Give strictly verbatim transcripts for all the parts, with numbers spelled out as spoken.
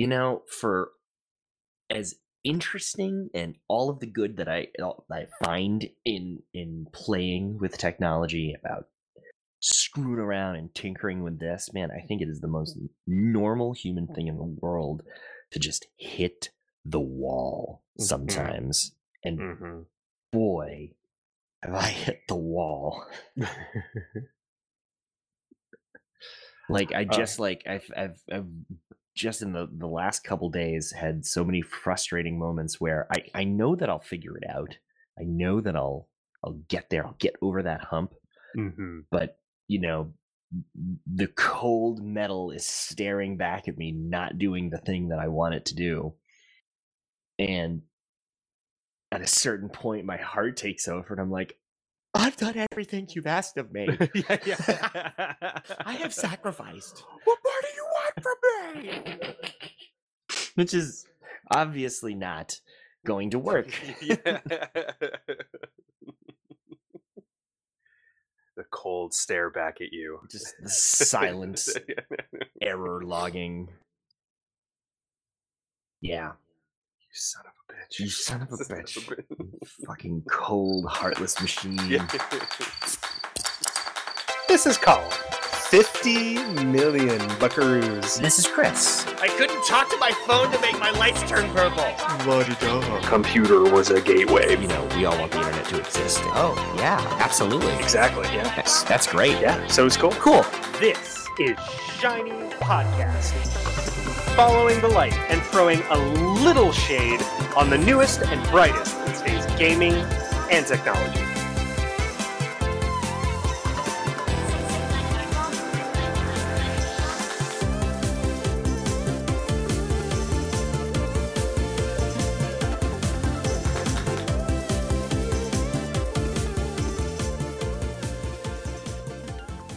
You know, for as interesting and all of the good that I I find in in playing with technology, about screwing around and tinkering with this, man, I think it is the most normal human thing in the world to just hit the wall sometimes. Mm-hmm. And mm-hmm. boy, have I hit the wall. Like I just uh, like I've I've I've just in the, the last couple days had so many frustrating moments where I, I know that I'll figure it out. I know that I'll I'll get there. I'll get over that hump. Mm-hmm. But, you know, the cold metal is staring back at me, not doing the thing that I want it to do. And at a certain point, my heart takes over and I'm like, I've done everything you've asked of me. Yeah, yeah. I have sacrificed. What more do you want from me? Which is obviously not going to work. Yeah. The cold stare back at you. Just the silent error logging. Yeah. You son of a bitch. You son of a bitch. Of a bitch. You fucking cold, heartless machine. Yeah. This is Colin. fifty million buckaroos. This is Chris. I couldn't talk to my phone to make my lights turn purple. La-di-da. Computer was a gateway. You know, we all want the internet to exist. Oh, yeah, absolutely. Exactly, yeah. That's, that's great. Yeah, so it's cool. Cool. This is Shiny Podcast. Following the light and throwing a little shade on the newest and brightest in today's gaming and technology.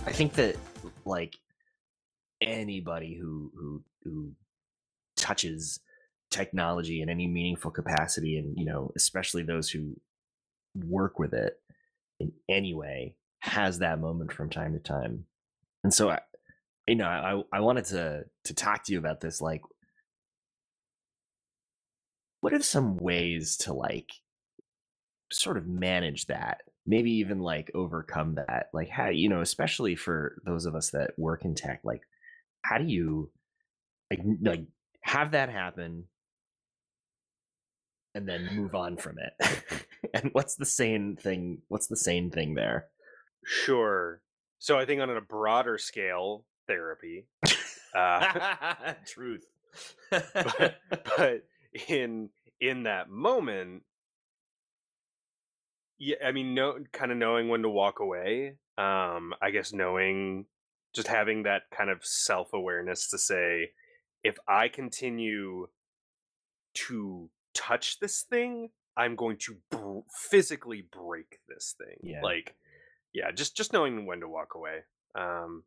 I think that, like, anybody who who who touches technology in any meaningful capacity, and, you know, especially those who work with it in any way, has that moment from time to time. And so I, you know, I, I wanted to to talk to you about this. Like, what are some ways to, like, sort of manage that? Maybe even, like, overcome that? Like, how, you know, especially for those of us that work in tech, like, how do you like like have that happen and then move on from it? And what's the sane thing? What's the sane thing there? Sure. So I think on a broader scale, therapy. Uh, Truth. but, but in in that moment, yeah, I mean, no, kind of knowing when to walk away. Um, I guess knowing, just having that kind of self-awareness to say, if I continue to touch this thing, I'm going to br- physically break this thing. Yeah. Like, yeah, just just knowing when to walk away. Um,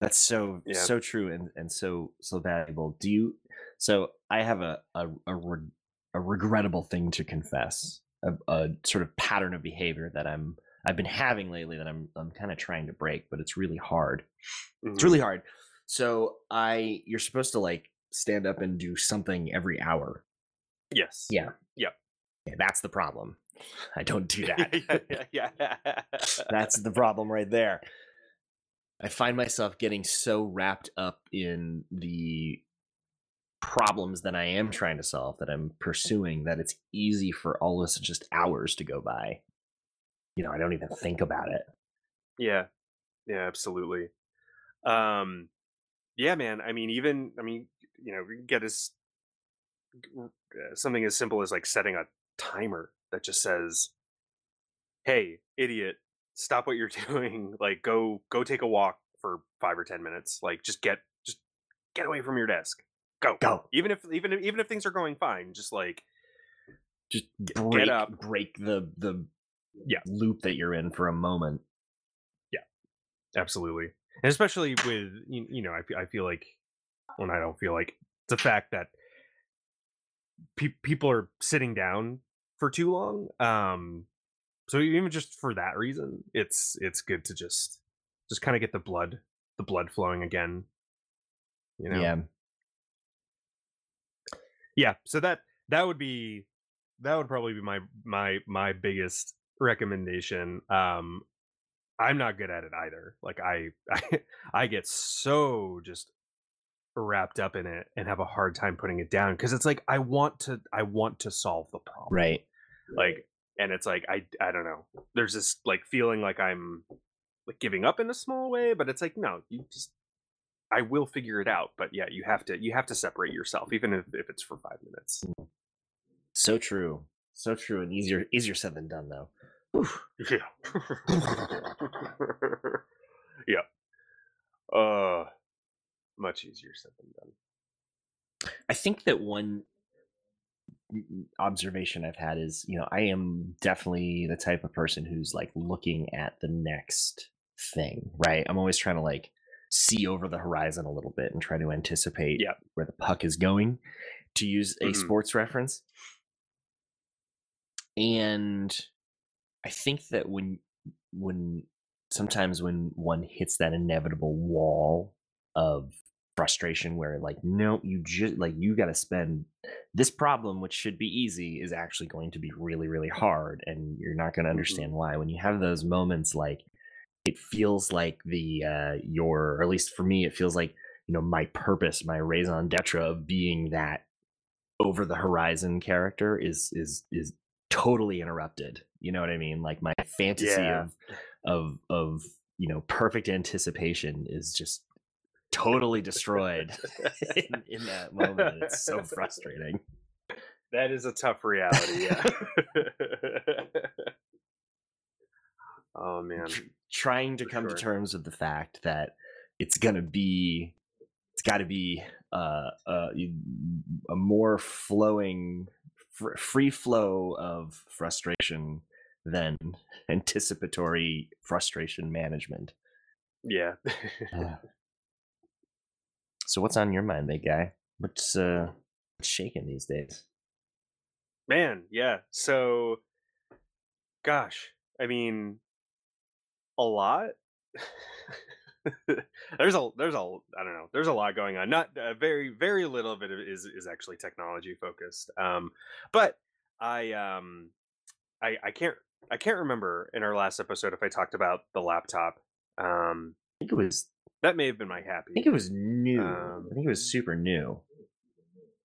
That's so yeah. so true and, and so so valuable. Do you? So I have a a a, re- a regrettable thing to confess. A, a sort of pattern of behavior that I'm I've been having lately that I'm I'm kind of trying to break, but it's really hard. Mm-hmm. It's really hard. So I you're supposed to, like, stand up and do something every hour. Yes. Yeah. Yep. Yeah, that's the problem. I don't do that. yeah, yeah, yeah. That's the problem right there. I find myself getting so wrapped up in the problems that I am trying to solve, that I'm pursuing, that it's easy for all of us, just hours to go by. You know, I don't even think about it. Yeah. Yeah, absolutely. Um, yeah, man. I mean, even, I mean, you know, we can get as uh, something as simple as, like, setting a timer that just says, hey, idiot, stop what you're doing. Like, go, go take a walk for five or ten minutes. Like, just get, just get away from your desk. Go, go. Even if, even if, even if things are going fine, just, like, just break, get up, break the, the yeah. loop that you're in for a moment. Yeah, absolutely. And especially with, you, you know, I, I feel like, when I don't feel like, the fact that pe- people are sitting down for too long. Um, so even just for that reason, it's, it's good to just, just kind of get the blood, the blood flowing again. You know? Yeah. yeah, so that that would be that would probably be my my my biggest recommendation. Um, I'm not good at it either. Like I, I I get so just wrapped up in it and have a hard time putting it down because it's like I want to I want to solve the problem. Right. Like and it's like I I don't know. There's this like feeling like I'm like giving up in a small way, but it's like no, you just I will figure it out. But yeah, you have to you have to separate yourself, even if, if it's for five minutes. So true. So true. And easier easier said than done though. Yeah. yeah. Uh much easier said than done. I think that one observation I've had is, you know, I am definitely the type of person who's like looking at the next thing, right? I'm always trying to like see over the horizon a little bit and try to anticipate yeah. where the puck is going, to use a mm-hmm. sports reference. And I think that when when sometimes when one hits that inevitable wall of frustration where like no you just like you got to spend this problem which should be easy is actually going to be really really hard and you're not going to understand mm-hmm. why, when you have those moments, like it feels like the uh your or at least for me it feels like, you know, my purpose, my raison d'etre of being that over the horizon character is is is totally interrupted. You know what I mean? Like my fantasy yeah. of of of you know perfect anticipation is just totally destroyed in, in that moment. It's so frustrating. That is a tough reality. Yeah. Oh man. Tr- trying to For come sure. to terms with the fact that it's gonna be, it's got to be uh, uh, a more flowing, fr- free flow of frustration than anticipatory frustration management. Yeah. uh. So what's on your mind, big guy? What's uh, what's shaking these days? Man, yeah. So, gosh, I mean, a lot. there's a there's a I don't know. There's a lot going on. Not uh, very very little of it is is actually technology focused. Um, but I um I I can't I can't remember in our last episode if I talked about the laptop. Um, I think it was. That may have been my happy. I think it was new. Um, I think it was super new.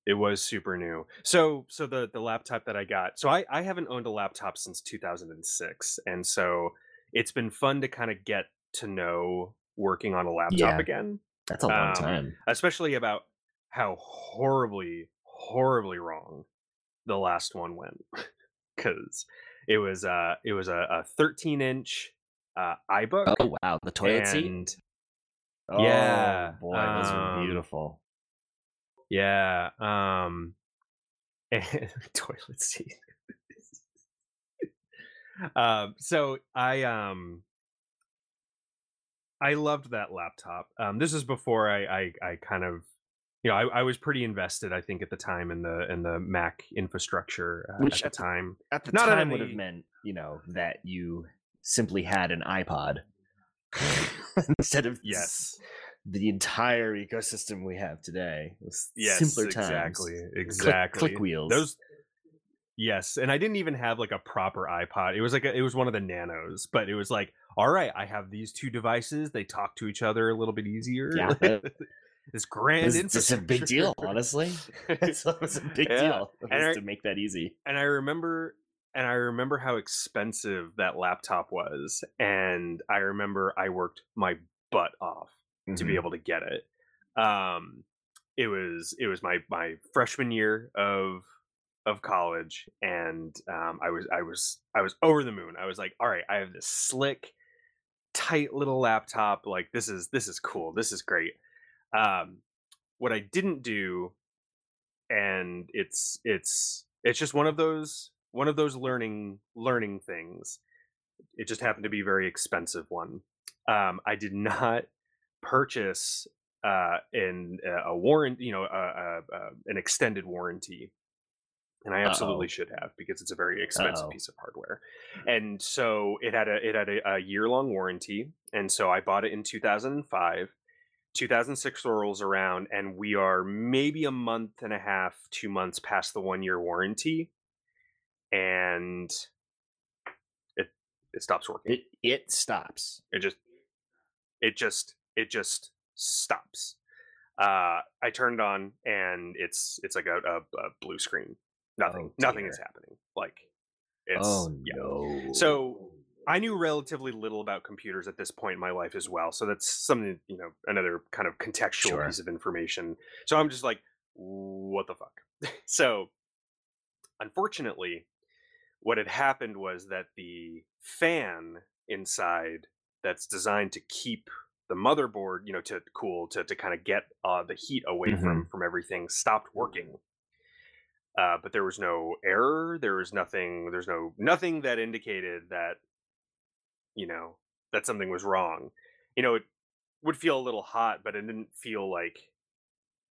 It was super new. So so the, the laptop that I got. So I, I haven't owned a laptop since two thousand six. And so it's been fun to kind of get to know working on a laptop yeah, again. That's a long um, time. Especially about how horribly, horribly wrong the last one went. Because it was, uh, it was a thirteen-inch uh, iBook. Oh, wow. The toilet and, seat? Oh, yeah, boy, those um, are beautiful. Yeah, um, and toilet seat. um, so I um, I loved that laptop. Um, this is before I, I, I kind of, you know, I, I was pretty invested, I think, at the time in the in the Mac infrastructure uh, Which at, at the time. At the Not time would have meant, you know, that you simply had an iPod. Instead of yes, the entire ecosystem we have today. Yes, simpler times. Exactly, exactly. Click, click wheels. Those, yes, and I didn't even have like a proper iPod. It was like a, it was one of the Nanos, but it was like, all right, I have these two devices. They talk to each other a little bit easier. Yeah, that, this grand this, infrastructure. It's a big deal, honestly. It's a big yeah. deal I, to make that easy. And I remember. And I remember how expensive that laptop was. And I remember I worked my butt off mm-hmm. to be able to get it. Um, it was it was my, my freshman year of of college, and um, I was I was I was over the moon. I was like, all right, I have this slick, tight little laptop. Like this is this is cool. This is great. Um, what I didn't do, and it's it's it's just one of those. One of those learning learning things. It just happened to be a very expensive one. Um, I did not purchase uh, in a, a warrant, you know, a, a, a, an extended warranty, and I absolutely Uh-oh. should have because it's a very expensive Uh-oh. piece of hardware. And so it had a it had a, a year long warranty, and so I bought it in two thousand five, two thousand six rolls around and we are maybe a month and a half, two months past the one year warranty, and it it stops working. It, it stops. It just it just it just stops. Uh, I turned on and it's it's like a, a, a blue screen. Nothing. Oh, nothing is happening. Like it's oh, yeah. No. So I knew relatively little about computers at this point in my life as well. So that's something, you know, another kind of contextual sure. piece of information. So I'm just like, what the fuck? So unfortunately, what had happened was that the fan inside that's designed to keep the motherboard, you know, to cool, to, to kind of get uh, the heat away mm-hmm. from, from everything stopped working. Uh, but there was no error. There was nothing, there's no, nothing that indicated that, you know, that something was wrong. You know, it would feel a little hot, but it didn't feel like,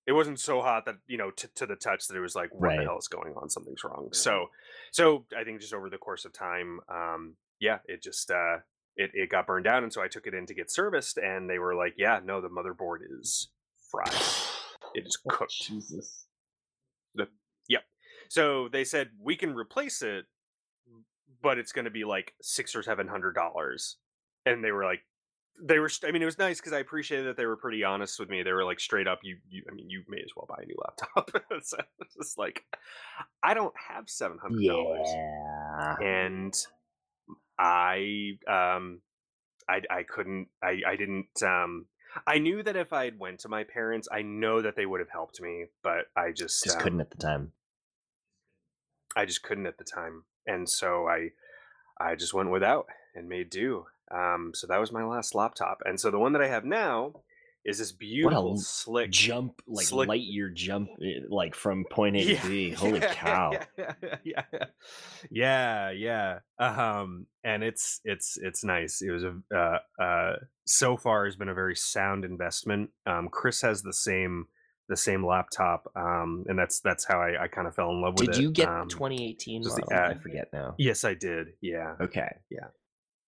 it wasn't so hot that, you know, t- to the touch that it was like, what right. the hell is going on? Something's wrong. So, so I think just over the course of time, um, yeah, it just, uh, it, it got burned down. And so I took it in to get serviced and they were like, yeah, no, the motherboard is fried. It is cooked. Oh, Jesus. The, yep. So they said, we can replace it, but it's going to be like six or seven hundred dollars. And they were like, they were. I mean, it was nice because I appreciated that they were pretty honest with me. They were like, straight up, you. you I mean, you may as well buy a new laptop. So it's just like, I don't have seven hundred dollars, yeah. and I, um, I, I couldn't. I, I didn't. Um, I knew that if I had went to my parents, I know that they would have helped me, but I just just um, couldn't at the time. I just couldn't at the time. And so I I just went without and made do. Um, so that was my last laptop. And so the one that I have now is this beautiful, slick jump, like slick... light year jump, like from point A yeah, to B. Holy yeah, cow. Yeah, yeah, yeah. yeah, yeah. Um, and it's, it's, it's nice. It was, a, uh, uh, so far has been a very sound investment. Um, Chris has the same, the same laptop, um, and that's that's how I, I kind of fell in love with did it. Did you get um, twenty eighteen model? The, uh, I forget now. Yes, I did. Yeah. Okay. Yeah.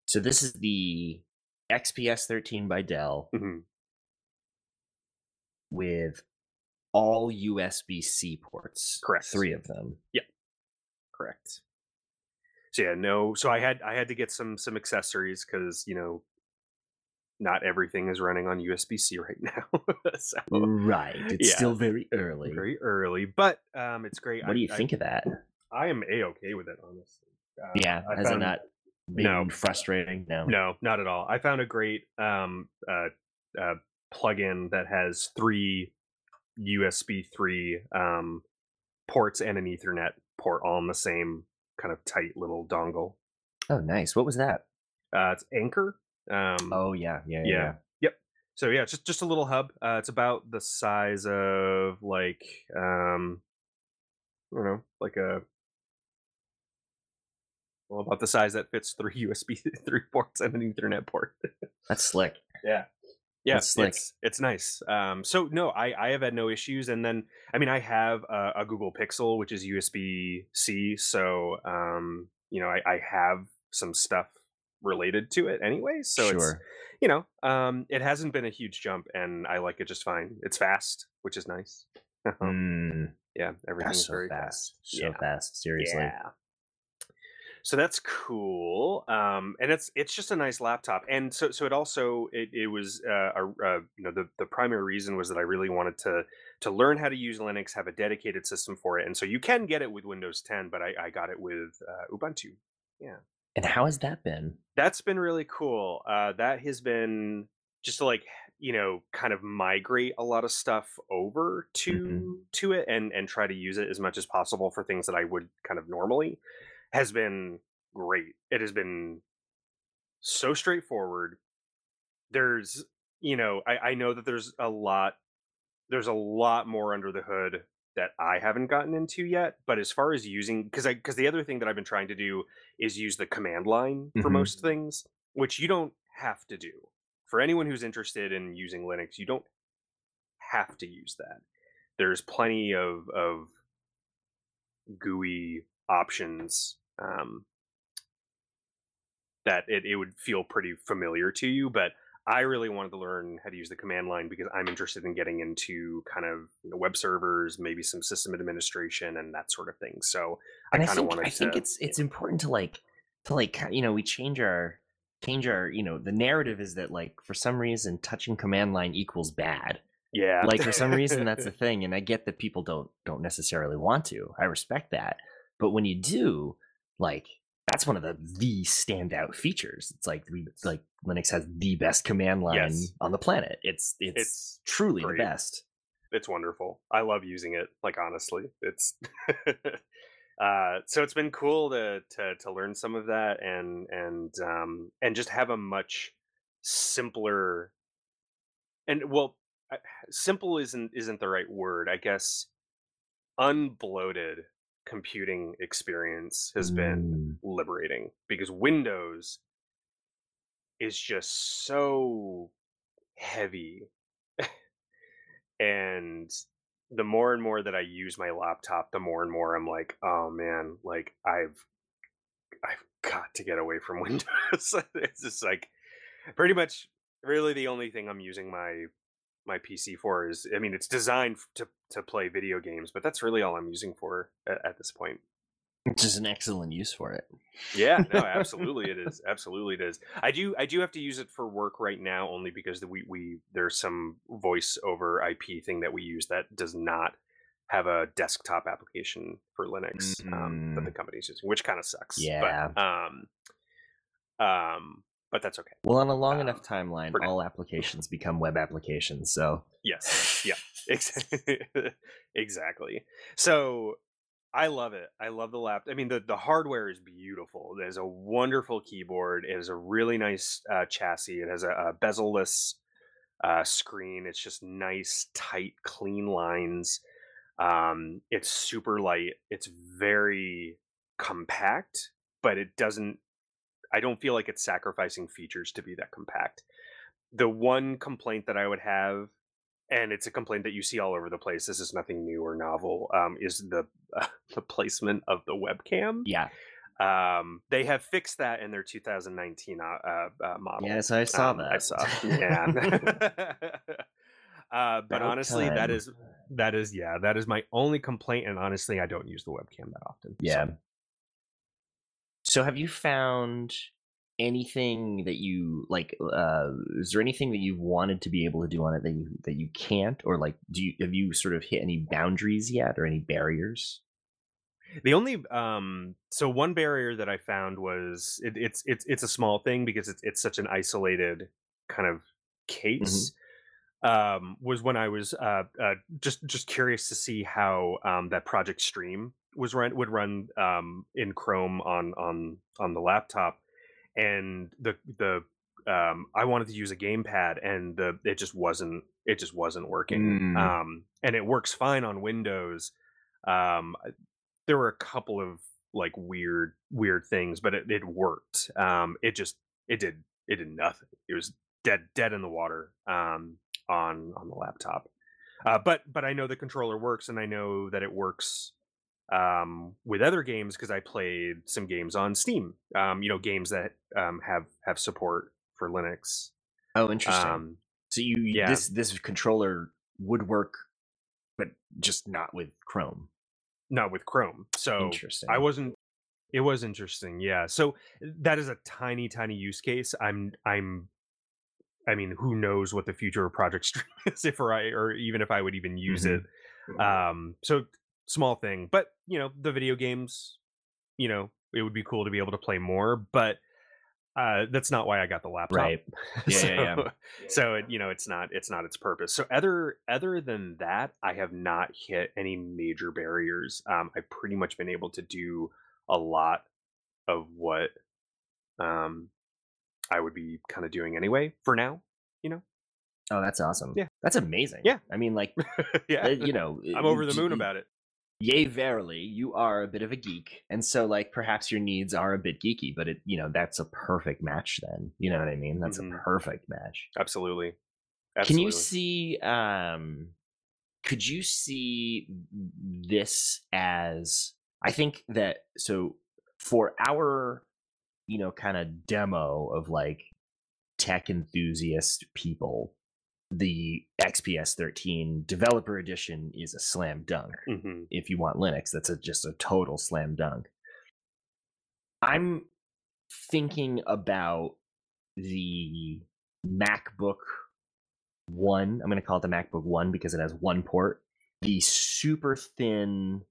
So this is the X P S thirteen by Dell mm-hmm. with all U S B C ports. Correct. Three of them. Yeah. Correct. So yeah, no. So I had I had to get some some accessories because you know. Not everything is running on U S B C right now. so, right. It's yeah. still very early. Very early, but um, it's great. What I, do you I, think I, of that? I am A-okay with it, honestly. Uh, yeah. I has found, it not been no, frustrating? No. No, not at all. I found a great um, uh, uh, plug-in that has three U S B three um, ports and an Ethernet port all in the same kind of tight little dongle. Oh, nice. What was that? Uh, it's Anchor. Um, oh yeah yeah, yeah, yeah, yeah, yep. So yeah, it's just just a little hub. Uh, it's about the size of like um, I don't know, like a well, about the size that fits three U S B three ports and an Ethernet port. That's slick. Yeah, yeah, That's slick. It's it's nice. Um, so no, I I have had no issues. And then I mean, I have a, a Google Pixel, which is U S B C. So um, you know, I, I have some stuff related to it anyway, so sure. it's you know um it hasn't been a huge jump, and I like it just fine. It's fast, which is nice. mm. Yeah, everything's so very fast, fast. so yeah. fast. Seriously, yeah. So that's cool, um, and it's it's just a nice laptop, and so so it also it it was uh, a, uh you know the the primary reason was that I really wanted to to learn how to use Linux, have a dedicated system for it, and so you can get it with Windows ten, but I I got it with uh, Ubuntu, yeah. And how has that been? That's been really cool. Uh, that has been just to like, you know, kind of migrate a lot of stuff over to mm-hmm. to it and, and try to use it as much as possible for things that I would kind of normally has been great. It has been so straightforward. There's, you know, I, I know that there's a lot. There's a lot more under the hood that I haven't gotten into yet, but as far as using, because I because the other thing that I've been trying to do is use the command line for mm-hmm. most things, which you don't have to do. For anyone who's interested in using Linux, you don't have to use that. There's plenty of of G U I options um, that it, it would feel pretty familiar to you, but I really wanted to learn how to use the command line because I'm interested in getting into kind of you know, web servers, maybe some system administration and that sort of thing. So I kind of wanted to. I think it's it's important to like to like you know we change our change our you know the narrative is that like for some reason touching command line equals bad. Yeah. Like for some reason that's a thing, and I get that people don't don't necessarily want to. I respect that, but when you do, like. That's one of the the standout features. It's like we like Linux has the best command line yes. on the planet. It's it's, it's truly great. The best. It's wonderful. I love using it. Like honestly, it's uh, so it's been cool to to to learn some of that and and um, and just have a much simpler and well, simple isn't isn't the right word. I guess unbloated. Computing experience has been mm. liberating because Windows is just so heavy and the more and more that I use my laptop, the more and more I'm like, oh man, like I've I've got to get away from Windows. It's just like pretty much really the only thing I'm using my my P C for is, I mean, it's designed to to play video games, but that's really all I'm using for at, at this point. Which is an excellent use for it. Yeah, no, absolutely it is. Absolutely it is. I do I do have to use it for work right now only because we, we there's some voice over I P thing that we use that does not have a desktop application for Linux mm-hmm. um, that the company's using, which kind of sucks. Yeah. But, um, um, But that's okay. Well, on a long um, enough timeline, all applications become web applications. So yes, yeah, exactly. So I love it. I love the laptop. I mean, the, the hardware is beautiful. There's a wonderful keyboard. It has a really nice uh, chassis. It has a, a bezel-less uh, screen. It's just nice, tight, clean lines. Um, it's super light. It's very compact, but it doesn't. I don't feel like it's sacrificing features to be that compact. The one complaint that I would have, and it's a complaint that you see all over the place, this is nothing new or novel, um, is the uh, the placement of the webcam. Yeah. Um, they have fixed that in their two thousand nineteen uh, uh, model. Yes, I saw um, that. I saw. Yeah. uh, but honestly, time. that is, that is, yeah, that is my only complaint. And honestly, I don't use the webcam that often. Yeah. So. So have you found anything that you like? Uh, is there anything that you wanted to be able to do on it that you that you can't, or like, do you have you sort of hit any boundaries yet, or any barriers? The only um, so one barrier that I found was it, it's it's it's a small thing because it's it's such an isolated kind of case. Mm-hmm. Um, was when I was uh, uh, just just curious to see how um, that Project Stream. was run would run um in Chrome on on on the laptop, and the the um I wanted to use a gamepad, and the it just wasn't it just wasn't working. Mm. Um and it works fine on Windows. Um there were a couple of like weird weird things, but it, it worked. Um it just it did it did nothing. It was dead dead in the water um on on the laptop. Uh but but I know the controller works, and I know that it works Um, with other games because I played some games on Steam. Um, you know, games that um, have have support for Linux. Oh, interesting. Um, so you yeah. this this controller would work, but just not with Chrome. Not with Chrome. So interesting. I wasn't. It was interesting. Yeah. So that is a tiny, tiny use case. I'm. I'm. I mean, who knows what the future of Project Stream is? If or I or even if I would even use mm-hmm. it. Um. So. Small thing, but you know, the video games, you know, it would be cool to be able to play more, but uh that's not why I got the laptop. Right. Yeah, so, yeah, yeah. So it, you know, it's not it's not its purpose. So other other than that, I have not hit any major barriers. Um I've pretty much been able to do a lot of what um I would be kind of doing anyway for now, you know. Oh, that's awesome. Yeah. That's amazing. Yeah. I mean like yeah. you know, I'm over the moon about it. Yea, verily, you are a bit of a geek, and so like perhaps your needs are a bit geeky, but it, you know, that's a perfect match then. You know what I mean? That's mm-hmm. a perfect match. Absolutely. Absolutely. Can you see? Um, could you see this as? I think that so for our, you know, kind of demo of like tech enthusiast people, the X P S thirteen Developer Edition is a slam dunk. Mm-hmm. If you want Linux, that's a, just a total slam dunk. I'm thinking about the MacBook One. I'm going to call it the MacBook One because it has one port. The super thin,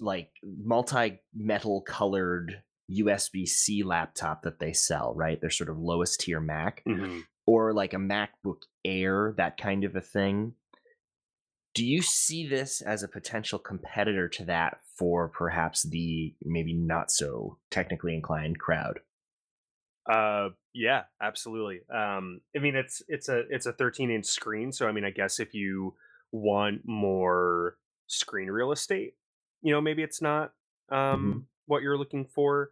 like multi-metal colored U S B C laptop that they sell, right? They're sort of lowest tier Mac. Mm-hmm. Or like a MacBook Air, that kind of a thing. Do you see this as a potential competitor to that for perhaps the maybe not so technically inclined crowd? Uh, yeah, absolutely. Um, I mean, it's it's a it's a thirteen inch screen, so I mean, I guess if you want more screen real estate, you know, maybe it's not um, mm-hmm. what you're looking for.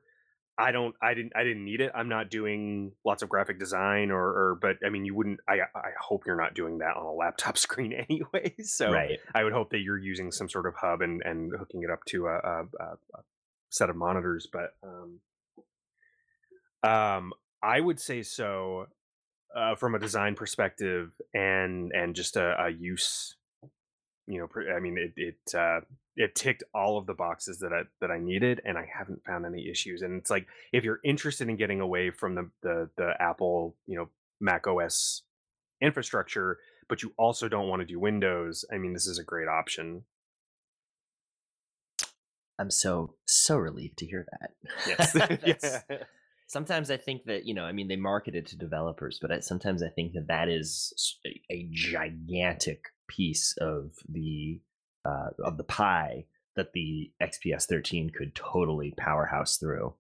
I don't, I didn't, I didn't need it. I'm not doing lots of graphic design or, or, but I mean, you wouldn't, I I hope you're not doing that on a laptop screen anyway. So right. I would hope that you're using some sort of hub and, and hooking it up to a, a, a set of monitors. But, um, um, I would say so, uh, from a design perspective and, and just a, a use, you know, I mean, it, it, uh, it ticked all of the boxes that I, that I needed, and I haven't found any issues. And it's like, if you're interested in getting away from the, the, the Apple, you know, Mac O S infrastructure, but you also don't want to do Windows, I mean, this is a great option. I'm so, so relieved to hear that. Yes. yeah. Sometimes I think that, you know, I mean, they market it to developers, but I, sometimes I think that that is a, a gigantic piece of the, Uh, of the pie that the X P S thirteen could totally powerhouse through.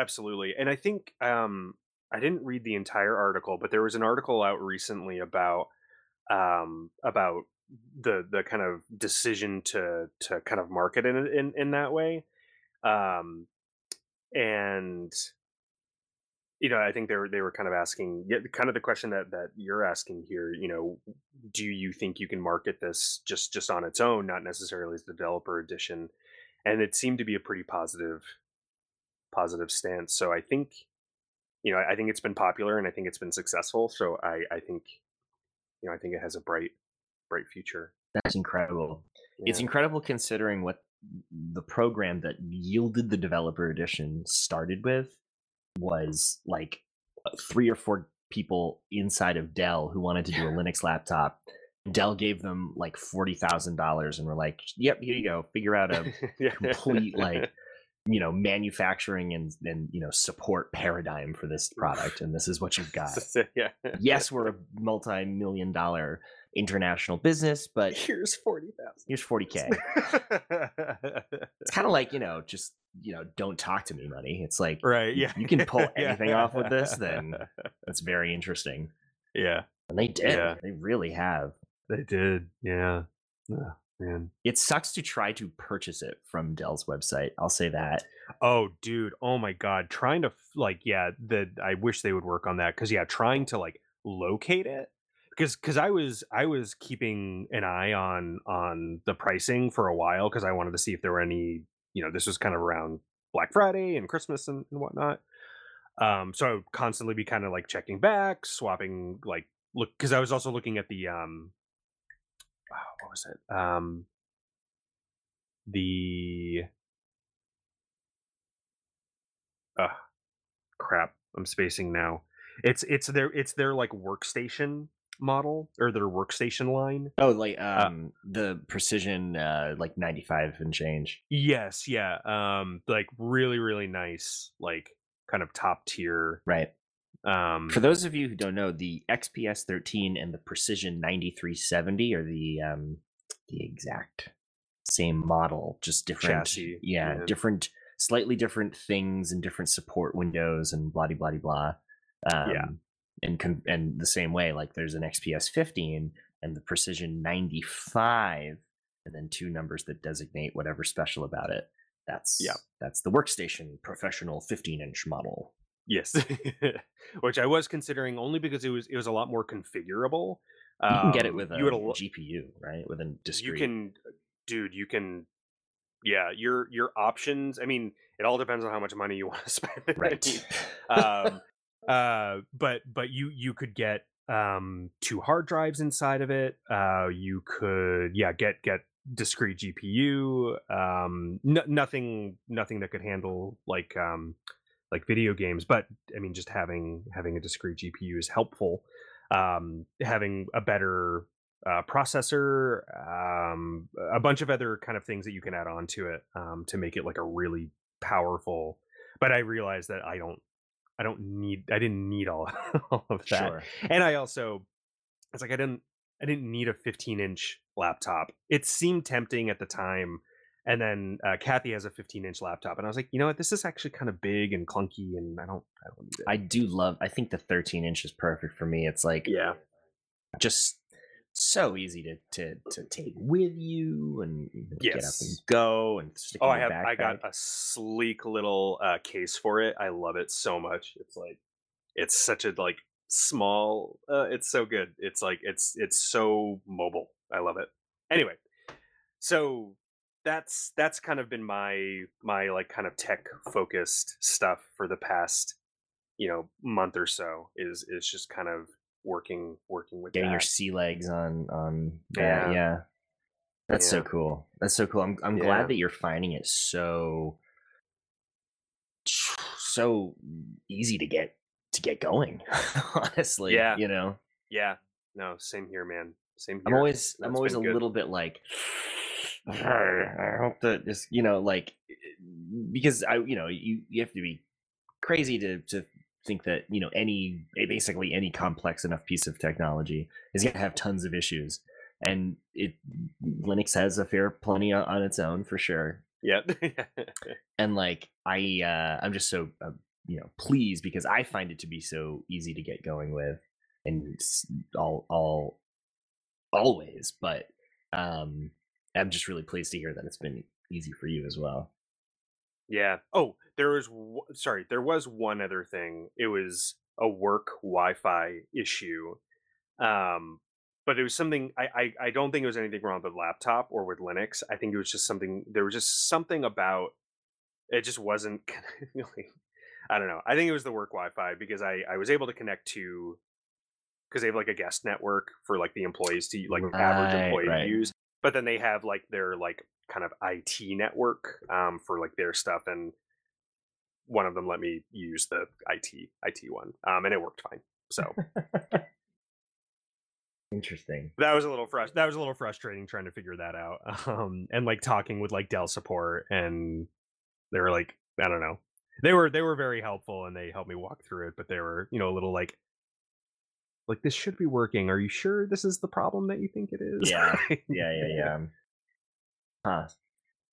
Absolutely. And I think um, I didn't read the entire article, but there was an article out recently about um, about the the kind of decision to to kind of market in in, in that way. Um, and you know, I think they were they were kind of asking, kind of the question that, that you're asking here. You know, do you think you can market this just, just on its own, not necessarily as the developer edition? And it seemed to be a pretty positive positive stance. So I think, you know, I think it's been popular and I think it's been successful. So I, I think, you know, I think it has a bright bright future. That's incredible. Yeah. It's incredible considering what the program that yielded the developer edition started with. Was like three or four people inside of Dell who wanted to do a Linux laptop. Dell gave them like forty thousand dollars and were like, yep, here you go. Figure out a complete like, you know, manufacturing and, and, you know, support paradigm for this product. And this is what you've got. yeah. Yes, we're a multi-million dollar international business, but here's forty thousand. Here's forty K. It's kind of like, you know, just, you know, don't talk to me money. It's like, right, yeah. You can pull anything yeah. off with this, then it's very interesting. Yeah. And they did. Yeah. They really have. They did. Yeah. Oh, man. It sucks to try to purchase it from Dell's website. I'll say that. Oh, dude. Oh my God. Trying to like, yeah, the, I wish they would work on that. Cause yeah, trying to like locate it. Because because I was I was keeping an eye on on the pricing for a while because I wanted to see if there were any, you know, this was kind of around Black Friday and Christmas and, and whatnot. Um, so I would constantly be kind of like checking back, swapping, like look, because I was also looking at the um, oh, what was it? Um, the uh, crap, I'm spacing now. It's it's their it's their like workstation model or their workstation line. Oh, like um uh, the Precision uh like ninety-five and change. Yes, yeah. Um like really really nice, like kind of top tier. Right. Um for those of you who don't know, the X P S thirteen and the Precision ninety-three seventy are the um the exact same model, just different chassis. Yeah, yeah, different slightly different things and different support windows and blah blah blah blah. Um, yeah. And con- and the same way, like there's an X P S fifteen and the Precision ninety-five, and then two numbers that designate whatever special about it. That's yeah. That's the workstation professional fifteen inch model. Yes, which I was considering only because it was it was a lot more configurable. Um, you can get it with a, you would a G P U, right? With a discrete. You can, dude. You can. Yeah, your your options. I mean, it all depends on how much money you want to spend. Right. um, Uh, but but you you could get um, two hard drives inside of it. Uh, you could yeah get get discrete G P U. Um, no, nothing nothing that could handle like um, like video games. But I mean, just having having a discrete G P U is helpful. Um, having a better uh, processor, um, a bunch of other kind of things that you can add on to it um, to make it like a really powerful. But I realized that I don't. I don't need, I didn't need all, all of that. Sure. And I also, it's like, I didn't, I didn't need a fifteen inch laptop. It seemed tempting at the time. And then uh, Kathy has a fifteen inch laptop and I was like, you know what, this is actually kind of big and clunky and I don't, I don't need it. I do love, I think the thirteen inch is perfect for me. It's like, yeah, just so easy to, to, to take with you and yes. get up and go and stick oh, in I have, backpack. I got a sleek little uh, case for it. I love it so much. It's like, it's such a like small, uh, it's so good. It's like, it's, it's so mobile. I love it. Anyway. So that's, that's kind of been my, my like kind of tech focused stuff for the past, you know, month or so is, is just kind of, working working with getting that. Your sea legs on on yeah, that. yeah. that's yeah. so cool that's so cool I'm I'm yeah. glad that you're finding it so so easy to get to get going honestly yeah you know yeah no same here man same here. I'm always that's I'm always a good. little bit like I hope that this you know like because I you know you you have to be crazy to to think that you know any basically any complex enough piece of technology is going to have tons of issues, and it Linux has a fair plenty on its own for sure. Yep. And like I, uh, I'm just so uh, you know pleased because I find it to be so easy to get going with, and all all always. But um, I'm just really pleased to hear that it's been easy for you as well. Yeah. Oh, there was sorry. There was one other thing. It was a work Wi-Fi issue, um, but it was something. I, I I don't think it was anything wrong with the laptop or with Linux. I think it was just something. There was just something about it. Just wasn't. Like, I don't know. I think it was the work Wi-Fi because I I was able to connect to because they have like a guest network for like the employees to like right, average employee right. use, but then they have like their like. kind of I T network um, for like their stuff, and one of them let me use the I T I T one, um, and it worked fine. So interesting. That was a little frust- That was a little frustrating trying to figure that out, um, and like talking with like Dell support, and they were like, I don't know, they were they were very helpful, and they helped me walk through it, but they were you know a little like. Like this should be working. Are you sure this is the problem that you think it is? Yeah, yeah, yeah, yeah. Huh.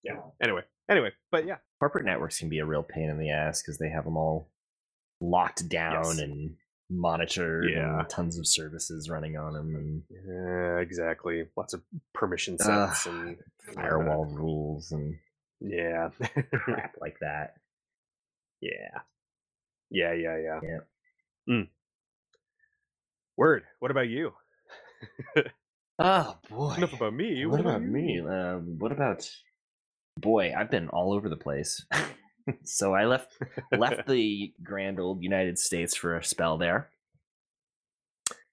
Yeah. Anyway. Anyway. But yeah. Corporate networks can be a real pain in the ass because they have them all locked down yes. and monitored yeah. and tons of services running on them. And yeah, exactly. Lots of permission sets uh, and firewall uh, rules and yeah. crap like that. Yeah. Yeah, yeah, yeah. Yeah. Mm. Word. What about you? Oh boy! Enough about me. What, what about, about me? Uh, what about boy? I've been all over the place. So I left left the grand old United States for a spell there,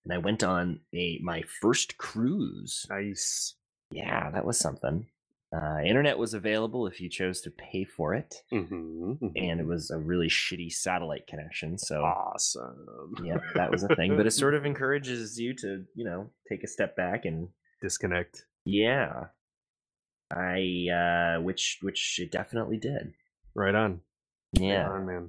and I went on a my first cruise. Nice. Yeah, that was something. Uh, internet was available if you chose to pay for it, mm-hmm, mm-hmm. and it was a really shitty satellite connection. So awesome! Yeah, that was a thing. But it sort of encourages you to, you know, take a step back and disconnect. Yeah, I uh, which which it definitely did. Right on. Yeah, right on, man.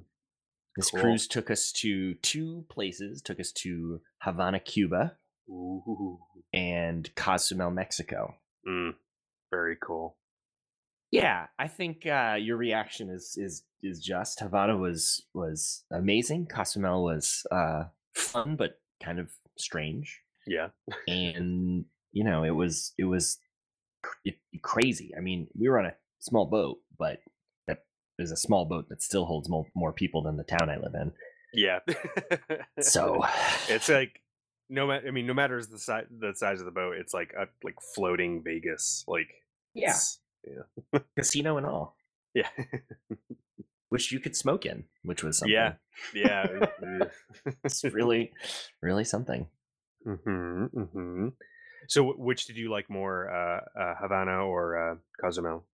This cool. cruise took us to two places. Took us to Havana, Cuba, ooh. And Cozumel, Mexico. Mm. Very cool. Yeah, I think uh, your reaction is is is just. Havana was was amazing. Cozumel was uh, fun, but kind of strange. Yeah, and you know it was it was crazy. I mean, we were on a small boat, but that is a small boat that still holds more, more people than the town I live in. Yeah. So it's like. No matter, I mean, no matter the size, the size of the boat, it's like a like floating Vegas, like yeah, yeah. casino and all. Yeah, which you could smoke in, which was something. Yeah, yeah. It's really, really something. Mm-hmm, mm-hmm. So which did you like more, uh, uh, Havana or uh, Cozumel?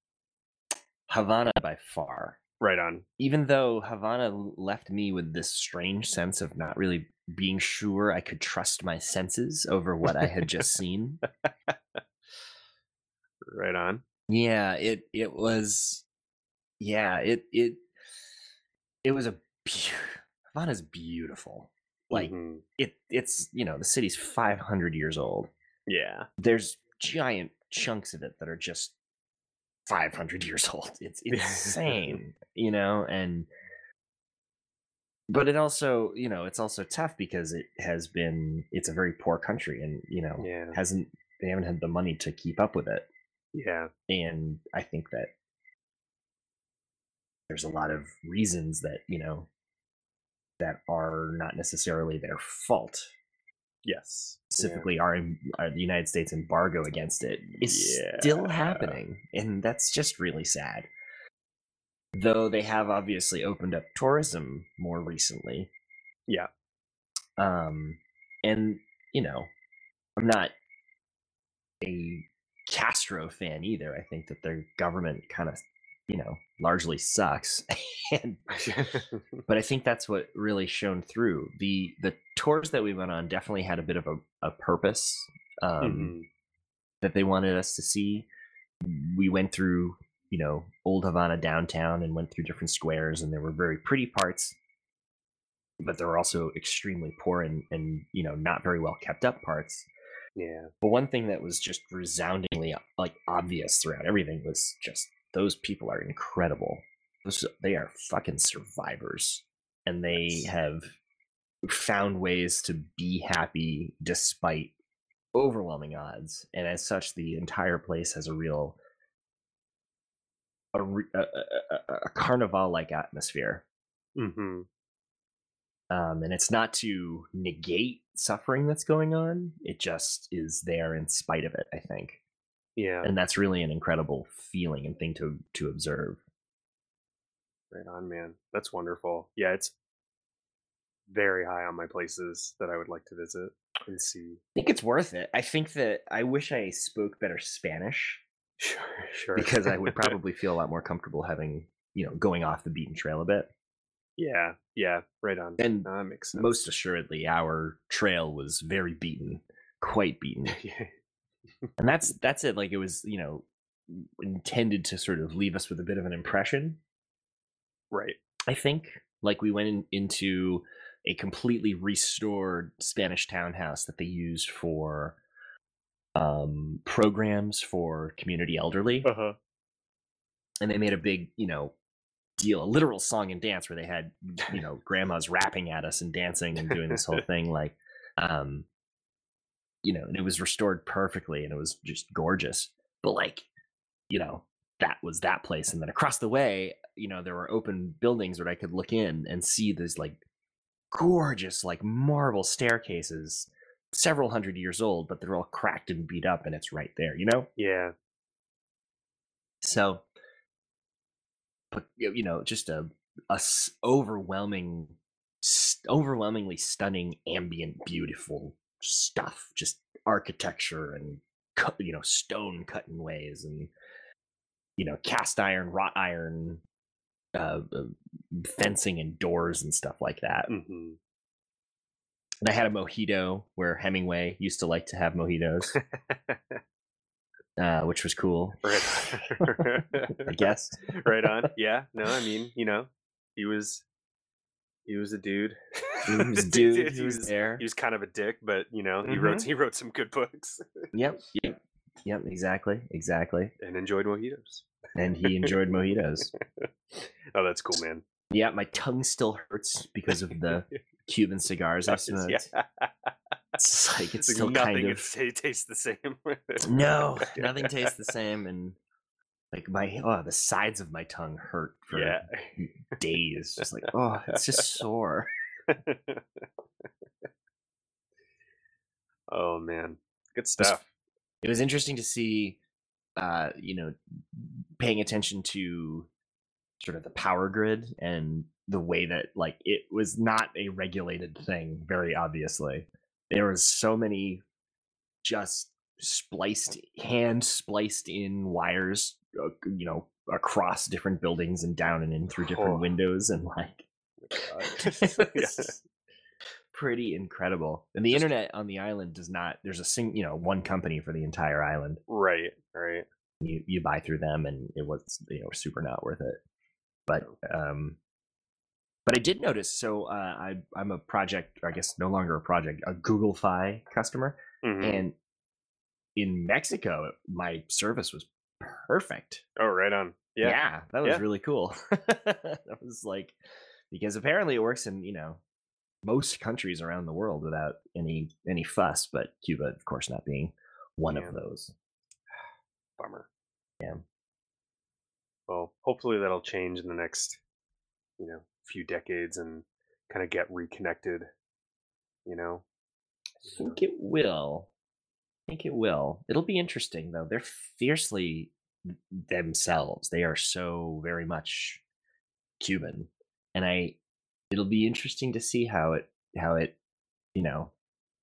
Havana by far. Right on. Even though Havana left me with this strange sense of not really being sure I could trust my senses over what I had just seen. Right on. Yeah, it it was. Yeah, it it it was a. Be- Havana's beautiful. Like mm-hmm. it it's you know the city's five hundred years old. Yeah, there's giant chunks of it that are just five hundred years old. It's insane, you know, and but it also, you know, it's also tough because it has been, it's a very poor country, and, you know, yeah. hasn't, they haven't had the money to keep up with it. Yeah. And I think that there's a lot of reasons that, you know, that are not necessarily their fault. Yes. Specifically, yeah. our, our the United States embargo against it is yeah. still happening, and that's just really sad. Though they have obviously opened up tourism more recently. Yeah. Um, and, you know, I'm not a Castro fan either. I think that their government kind of, you know, largely sucks. and, but I think that's what really shone through. The the tours that we went on definitely had a bit of a, a purpose um, mm-hmm. that they wanted us to see. We went through, you know, old Havana downtown and went through different squares, and there were very pretty parts, but there were also extremely poor and, and you know, not very well kept up parts. Yeah. But one thing that was just resoundingly like obvious throughout everything was just those people are incredible. Those, they are fucking survivors, and they have found ways to be happy despite overwhelming odds. And as such, the entire place has a real a, a, a, a carnival-like atmosphere. Mm-hmm. Um, and it's not to negate suffering that's going on. It just is there in spite of it, I think. Yeah. And that's really an incredible feeling and thing to to observe. Right on, man. That's wonderful. Yeah, it's very high on my places that I would like to visit and see. I think it's worth it. I think that I wish I spoke better Spanish. Sure, sure. Because I would probably feel a lot more comfortable having, you know, going off the beaten trail a bit. Yeah, yeah, right on. And that makes sense. Most assuredly, our trail was very beaten, quite beaten. And that's that's it. Like, it was, you know, intended to sort of leave us with a bit of an impression, right? I think, like, we went in, into a completely restored Spanish townhouse that they used for um, programs for community elderly, uh-huh. and they made a big, you know, deal, a literal song and dance where they had, you know, grandmas rapping at us and dancing and doing this whole thing, like. Um, You know, and it was restored perfectly, and it was just gorgeous. But, like, you know, that was that place. And then across the way, you know, there were open buildings where I could look in and see these, like, gorgeous, like, marble staircases, several hundred years old, but they're all cracked and beat up, and it's right there, you know? Yeah. So, but, you know, just a, a overwhelming, overwhelmingly stunning, ambient, beautiful stuff, just architecture and, you know, stone cutting ways and, you know, cast iron, wrought iron uh, fencing and doors and stuff like that. Mm-hmm. And I had a mojito where Hemingway used to like to have mojitos, uh, which was cool. Right. I guess. Right on. Yeah. No, I mean, you know, he was. He was a dude. He was a dude. He was there. He was kind of a dick, but, you know, he mm-hmm. wrote he wrote some good books. Yep. Yep. Yep. Exactly. Exactly. And enjoyed mojitos. And he enjoyed mojitos. Oh, that's cool, man. Yeah, my tongue still hurts because of the Cuban cigars I smoked. Yeah. It's like it's, it's still nothing kind of t- tastes the same. No, nothing tastes the same, and. Like my oh the sides of my tongue hurt for yeah. days. Just like, oh, it's just sore. Oh man, good stuff. It was interesting to see, uh, you know, paying attention to sort of the power grid and the way that like it was not a regulated thing, very obviously. There was so many just spliced, hand spliced in wires, you know, across different buildings and down and in through different oh. windows and like yeah. pretty incredible. And the just, internet on the island does not, there's a sing, you know, one company for the entire island. Right, right. You you buy through them and it was, you know, super not worth it. But um but I did notice, so uh, I I'm a project, or I guess no longer a project, a Google Fi customer. Mm-hmm. And in Mexico my service was perfect. Oh, right on. Yeah. Yeah, that was yeah. really cool. That was like, because apparently it works in, you know, most countries around the world without any any fuss, but Cuba, of course, not being one yeah. of those. Bummer. Yeah. Well, hopefully that'll change in the next, you know, few decades and kind of get reconnected, you know. I think it will. I think it will. It'll be interesting, though. They're fiercely themselves. They are so very much Cuban, and I. It'll be interesting to see how it, how it, you know,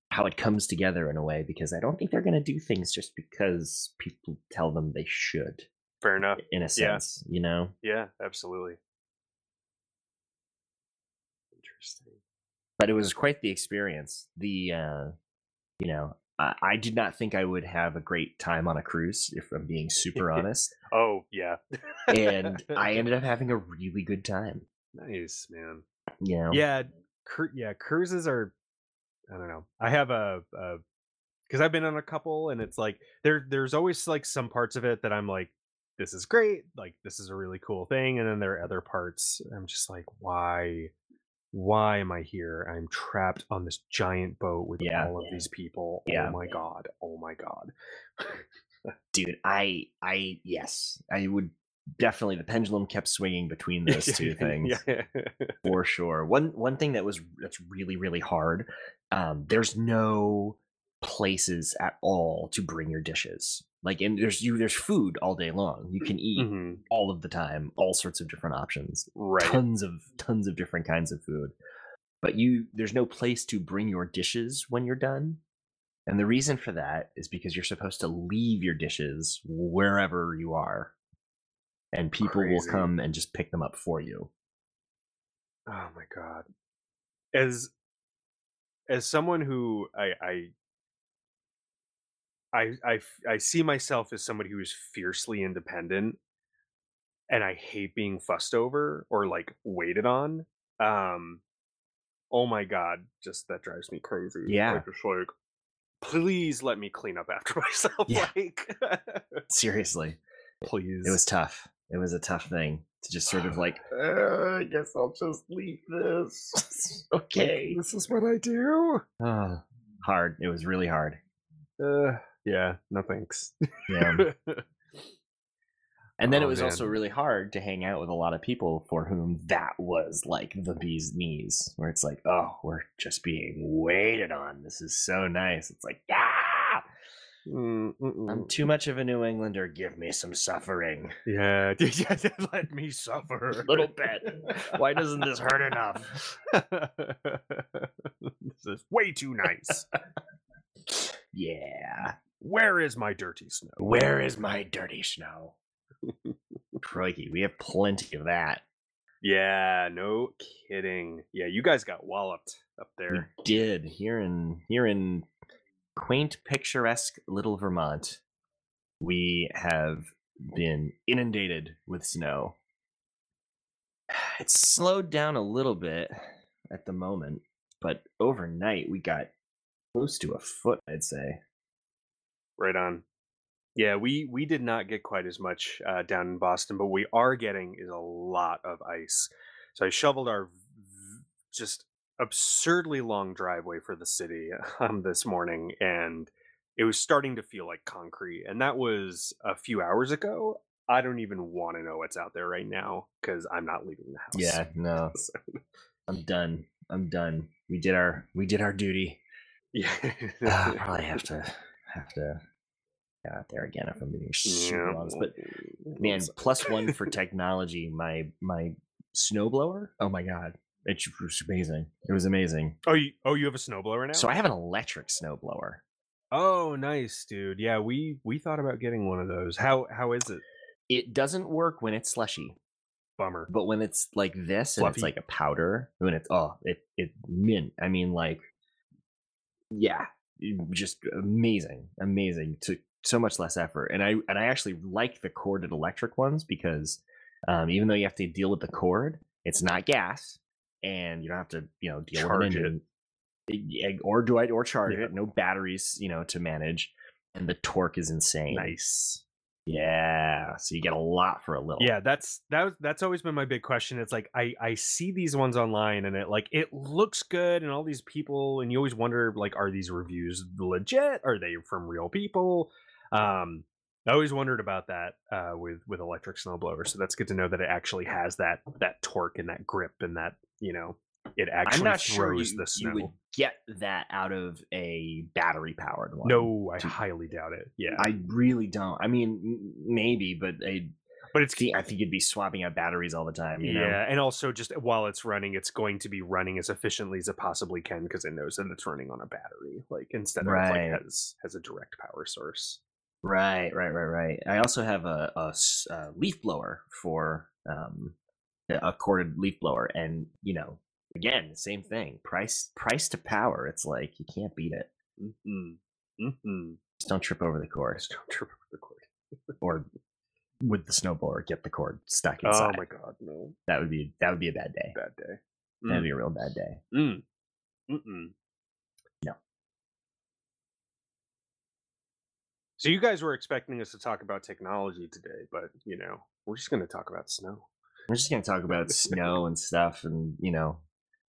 how it comes together in a way, because I don't think they're going to do things just because people tell them they should. Fair enough. In a sense, yeah. you know. Yeah, absolutely. Interesting. But it was quite the experience. The, uh, you know. I did not think I would have a great time on a cruise, if I'm being super honest. Oh, yeah. And I ended up having a really good time. Nice, man. Yeah. Yeah. Cru- yeah. Cruises are, I don't know. I have a, because I've been on a couple, and it's like, there, there's always like some parts of it that I'm like, this is great. Like, this is a really cool thing. And then there are other parts I'm just like, why? Why am I here? I'm trapped on this giant boat with yeah, all of yeah. these people. Yeah. Oh my god. Oh my god. Dude, I I yes. I would definitely, the pendulum kept swinging between those two things. Yeah. For sure. One one thing that was that's really really hard. Um there's no places at all to bring your dishes. Like, and there's you there's food all day long. You can eat mm-hmm. all of the time, all sorts of different options. Right. Tons of tons of different kinds of food. But you there's no place to bring your dishes when you're done. And the reason for that is because you're supposed to leave your dishes wherever you are. And people Crazy. will come and just pick them up for you. Oh my god. As as someone who I I I, I, I see myself as somebody who is fiercely independent, and I hate being fussed over or like waited on. Um, oh my god, just that drives me crazy. Yeah, like, just like, please let me clean up after myself. Yeah. Like, seriously, please. It was tough. It was a tough thing to just sort of like, uh, I guess I'll just leave this. Okay, this is what I do. Uh, hard. It was really hard. Uh, yeah, no thanks. Yeah. And then oh, it was man. also really hard to hang out with a lot of people for whom that was like the bee's knees, where it's like, oh, we're just being waited on. This is so nice. It's like, ah, Mm-mm-mm. I'm too much of a New Englander. Give me some suffering. Yeah, let me suffer a little bit. Why doesn't this hurt enough? This is way too nice. Yeah. Where is my dirty snow? Where is my dirty snow? Crikey, we have plenty of that. Yeah, no kidding. Yeah, you guys got walloped up there. We did. Here in here in quaint, picturesque little Vermont, we have been inundated with snow. It's slowed down a little bit at the moment, but overnight we got close to a foot, I'd say. Right on. Yeah, we, we did not get quite as much uh, down in Boston, but we are getting is a lot of ice. So I shoveled our v- just absurdly long driveway for the city um, this morning, and it was starting to feel like concrete. And that was a few hours ago. I don't even want to know what's out there right now, because I'm not leaving the house. Yeah, no. So. I'm done. I'm done. We did our we did our duty. Yeah, uh, probably have to have to get out there again if I'm being super yeah. honest. But Man, plus one for technology. My my snowblower. Oh my god, it was amazing. It was amazing. Oh, you oh you have a snowblower now? So I have an electric snowblower. Oh, nice, dude. Yeah, we we thought about getting one of those. How how is it? It doesn't work when it's slushy. Bummer. But when it's like this, and fluffy, it's like a powder, when it's oh, it it mint. I mean, like, yeah, just amazing, amazing to. So much less effort, and I and I actually like the corded electric ones because um, even though you have to deal with the cord, it's not gas, and you don't have to you know deal charge with an engine, it. or do I or charge yeah. it. No batteries, you know, to manage, and the torque is insane. Nice, yeah. So you get a lot for a little. Yeah, that's that was, that's always been my big question. It's like I I see these ones online, and it like it looks good, and all these people, and you always wonder like, are these reviews legit? Are they from real people? Um, I always wondered about that uh, with with electric snowblowers. So that's good to know that it actually has that that torque and that grip and that you know it actually I'm not throws sure you, the snow. You would get that out of a battery powered one. No, I highly doubt it. Yeah, I really don't. I mean, maybe, but I but it's I think you'd be swapping out batteries all the time. You yeah, know? And also just while it's running, it's going to be running as efficiently as it possibly can because it knows that it's running on a battery, like instead of right. like has has a direct power source. Right, right, right, right. I also have a, a, a leaf blower for um, a corded leaf blower, and you know, again, same thing. Price, price to power. It's like you can't beat it. Mm-hmm. Mm-hmm. Just don't trip over the cord. Just don't trip over the cord. Or with the snowblower, get the cord stuck inside. Oh my god, no! That would be that would be a bad day. Bad day. Mm. That'd be a real bad day. Mm. Mm-mm. No. So you guys were expecting us to talk about technology today, but, you know, we're just going to talk about snow. We're just going to talk about snow and stuff and, you know,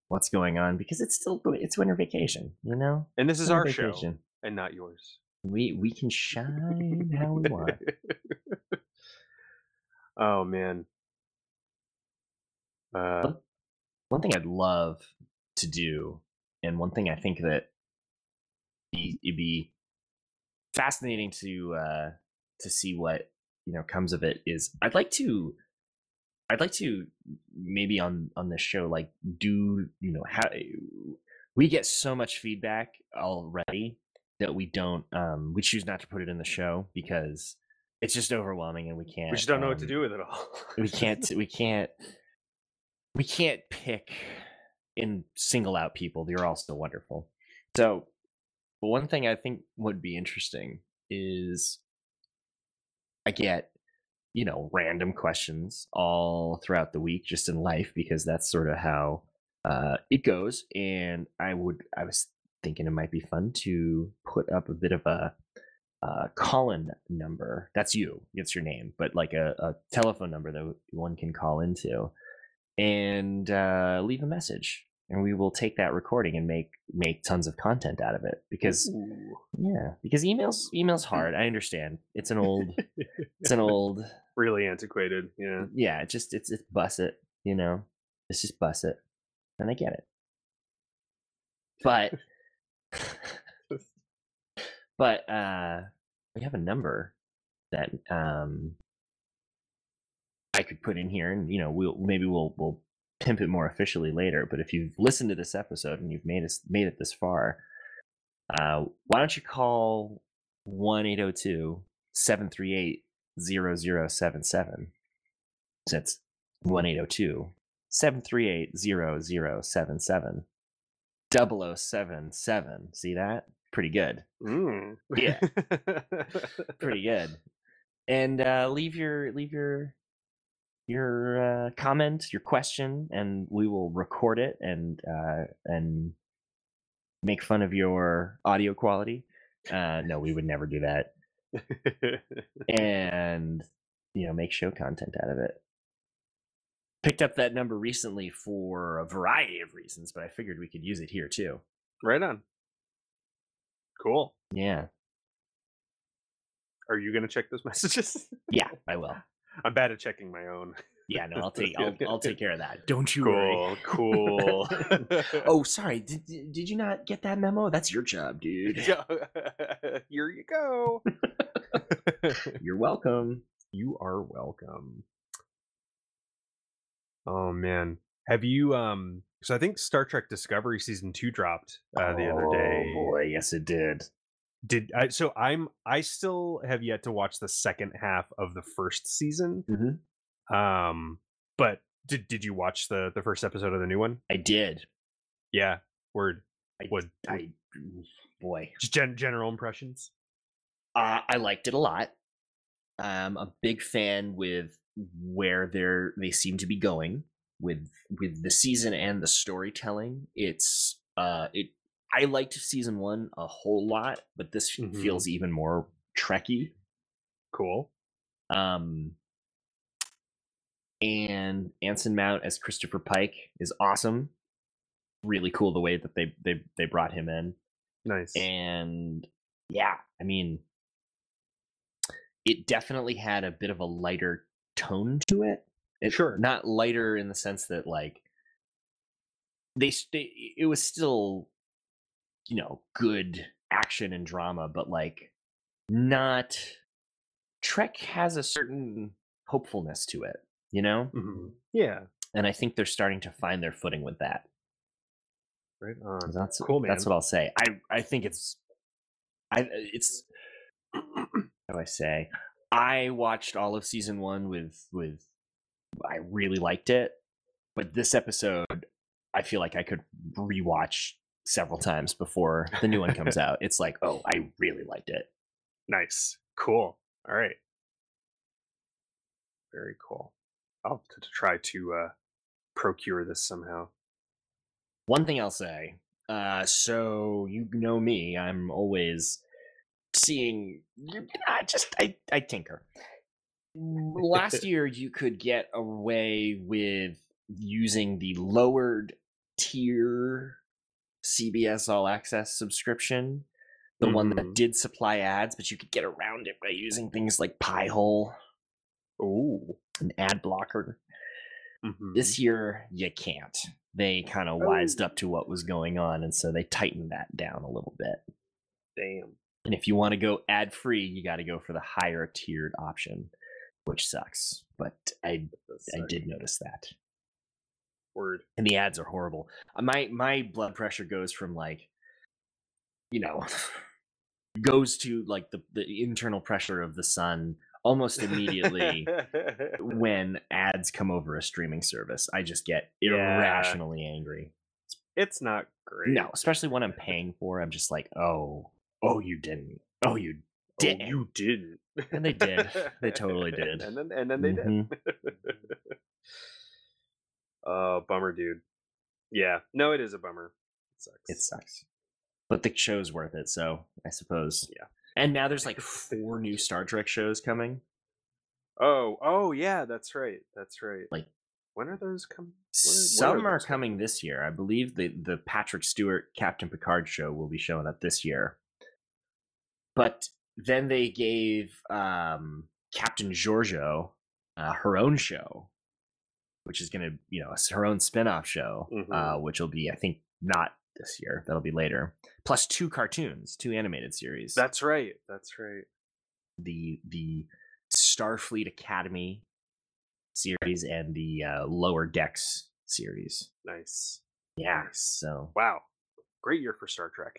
what's going on because it's still it's winter vacation, you know? And this is winter our vacation. Show and not yours. We we can shine how we want. Oh, man. Uh, one thing I'd love to do and one thing I think that it'd be fascinating to uh, to see what you know comes of it is I'd like to I'd like to maybe on, on this show like do you know how we get so much feedback already that we don't um, we choose not to put it in the show because it's just overwhelming and we can't we just don't know um, what to do with it all. we can't we can't we can't pick and single out people. They're all so wonderful. So but one thing I think would be interesting is I get, you know, random questions all throughout the week just in life because that's sort of how uh, it goes. And I would, I was thinking it might be fun to put up a bit of a uh, call-in number. That's you. It's your name. But like a, a telephone number that one can call into and uh, leave a message. And we will take that recording and make make tons of content out of it because Ooh. yeah because emails emails hard. I understand it's an old it's an old really antiquated yeah yeah it just it's it's bus it you know it's just bus it and I get it but but uh we have a number that um I could put in here and you know we'll maybe we'll we'll pimp it more officially later, but if you've listened to this episode and you've made us made it this far, uh, why don't you call one eight zero two seven three eight zero zero seven seven? So that's one eight zero two seven three eight zero zero seven seven. zero zero seven seven. See that? Pretty good. Mm. Yeah. Pretty good. And uh, leave your leave your your uh, comment, your question, and we will record it and uh, and make fun of your audio quality. Uh, no, we would never do that. And, you know, make show content out of it. Picked up that number recently for a variety of reasons, but I figured we could use it here too. Right on. Cool. Yeah. Are you going to check those messages? Yeah, I will. I'm bad at checking my own. Yeah, no, I'll take I'll, I'll take care of that. Don't you cool, worry. Cool, cool. Oh, sorry. Did did you not get that memo? That's your job, dude. Here you go. You're welcome. You are welcome. Oh man, have you? Um, so I think Star Trek Discovery season two dropped uh, the oh, other day. Oh boy, yes it did. Did I? So I'm. I still have yet to watch the second half of the first season. Mm-hmm. Um, but did did you watch the the first episode of the new one? I did. Yeah. Word. I, what? I, boy. Just gen- general impressions. Uh, I liked it a lot. I'm a big fan with where they're they seem to be going with with the season and the storytelling. It's uh it. I liked season one a whole lot, but this mm-hmm. feels even more Trekky. Cool. Um, and Anson Mount as Christopher Pike is awesome. Really cool the way that they they they brought him in. Nice. And yeah, I mean, it definitely had a bit of a lighter tone to it. It sure. Not lighter in the sense that like they they it was still, you know, good action and drama, but like not Trek has a certain hopefulness to it, you know? Mm-hmm. Yeah. And I think they're starting to find their footing with that. Right on. That's cool, man. That's what I'll say. I, I think it's I it's how do I say? I watched all of season one with with I really liked it, but this episode I feel like I could rewatch several times before the new one comes out. It's like, oh, I really liked it. Nice. Cool. All right. Very cool. I'll have to try to uh, procure this somehow. One thing I'll say, uh, so you know me, I'm always seeing, I just, I, I tinker. Last year, you could get away with using the lowered tier C B S All Access subscription, the mm-hmm. one that did supply ads, but you could get around it by using things like Pi-hole. Ooh, an ad blocker. Mm-hmm. This year, you can't. They kind of wised up to what was going on, and so they tightened that down a little bit. Damn. And if you want to go ad-free, you got to go for the higher tiered option, which sucks. But I, I did notice that. Word. And the ads are horrible. My my blood pressure goes from like, you know, goes to like the, the internal pressure of the sun almost immediately when ads come over a streaming service. I just get irrationally yeah. angry. It's not great. No, especially when I'm paying for it. I'm just like, oh, oh, you didn't. Oh, you didn't. Oh, you didn't. And they did. They totally did. And then and then they mm-hmm. did. Oh, uh, bummer, dude. Yeah. No, it is a bummer. It sucks. It sucks. But the show's worth it, so I suppose. Yeah. And now there's like four new Star Trek shows coming. Oh, oh yeah, that's right. That's right. Like, when are those coming? Some are, are coming come? this year. I believe the, the Patrick Stewart Captain Picard show will be showing up this year. But then they gave um, Captain Georgiou uh, her own show, which is going to, you know, her own spin-off show, mm-hmm. uh, which will be, I think, not this year. That'll be later. Plus two cartoons, two animated series. That's right. That's right. The the Starfleet Academy series and the uh, Lower Decks series. Nice. Yeah. Nice. So. Wow. Great year for Star Trek.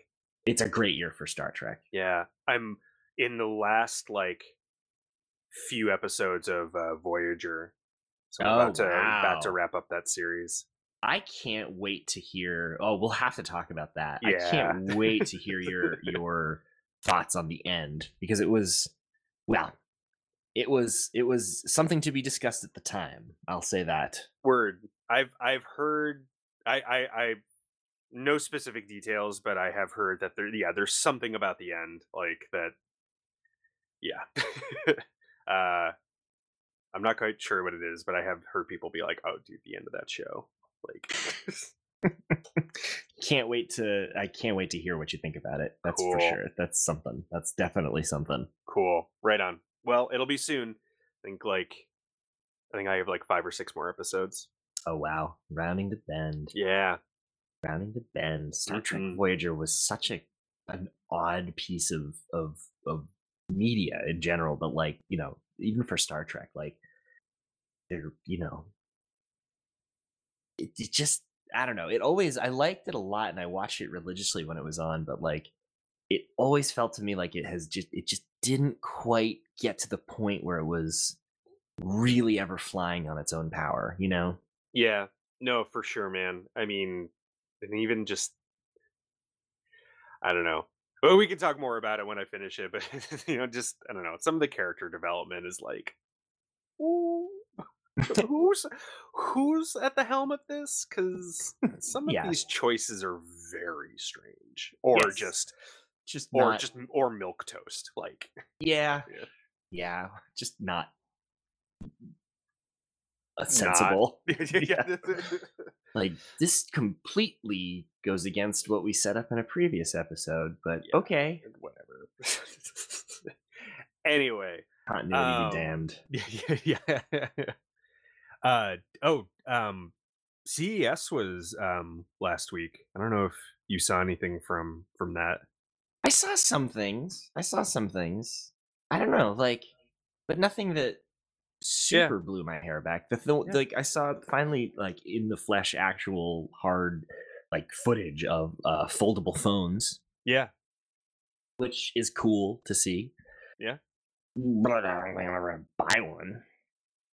It's a great year for Star Trek. Yeah. I'm in the last, like, few episodes of uh, Voyager. So I'm oh, about, to, wow. about to wrap up that series. I can't wait to hear. Oh, we'll have to talk about that. Yeah. I can't wait to hear your your thoughts on the end, because it was, well, it was it was something to be discussed at the time. I'll say that. Word. I've I've heard. I I, I no specific details, but I have heard that there. Yeah, there's something about the end like that. Yeah. uh. I'm not quite sure what it is, but I have heard people be like, "Oh, dude, the end of that show!" Like, can't wait to I can't wait to hear what you think about it. That's cool. For sure. That's something. That's definitely something. Cool. Right on. Well, it'll be soon. I think like I think I have like five or six more episodes. Oh wow! Rounding the bend. Yeah. Rounding the bend. Star Trek mm-hmm. Voyager was such a an odd piece of of of media in general, but like you know even for Star Trek, like they're, you know, it, it just, I don't know. It always, I liked it a lot and I watched it religiously when it was on, but like it always felt to me like it has just, it just didn't quite get to the point where it was really ever flying on its own power, you know? Yeah, no, for sure, man. I mean, and even just, I don't know. Well, we can talk more about it when I finish it, but you know, just I don't know. Some of the character development is like, who's who's at the helm of this? Because some of yeah. these choices are very strange, or yes. just, just or not... just or milk toast. Like, yeah, yeah, yeah just not sensible. Not... yeah. yeah. Like, this completely goes against what we set up in a previous episode, but yeah, okay. Whatever. Anyway. Continuity um, be damned. Yeah. yeah, yeah. Uh, oh, um, C E S was um, last week. I don't know if you saw anything from, from that. I saw some things. I saw some things. I don't know, like, but nothing that... super yeah. blew my hair back. The th- yeah. Like I saw finally, like in the flesh, actual hard, like footage of uh, foldable phones. Yeah, which is cool to see. Yeah, but I'm not gonna buy one.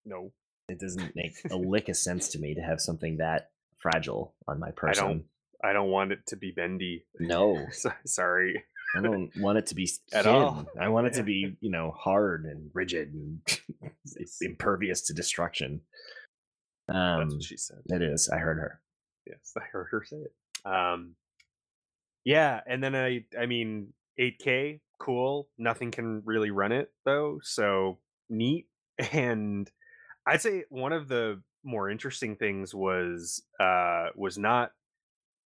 No, it doesn't make a lick of sense to me to have something that fragile on my person. I don't. I don't want it to be bendy. No, sorry. I don't want it to be thin. At all. I want it to be, you know, hard and rigid and impervious to destruction. Um, That's what she said. It is. I heard her. Yes, I heard her say it. Um, yeah, and then I, I mean, eight K, cool. Nothing can really run it though, so neat. And I'd say one of the more interesting things was uh, was not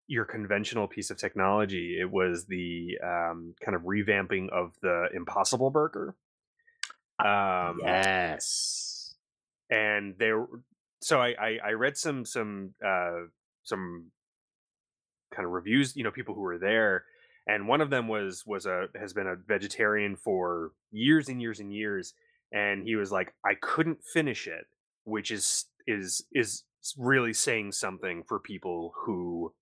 your conventional piece of technology. It was the um, kind of revamping of the Impossible Burger. Um, yes, and there. So I, I, I read some some uh, some kind of reviews. You know, people who were there, and one of them was was a has been a vegetarian for years and years and years, and he was like, I couldn't finish it, which is is is really saying something for people who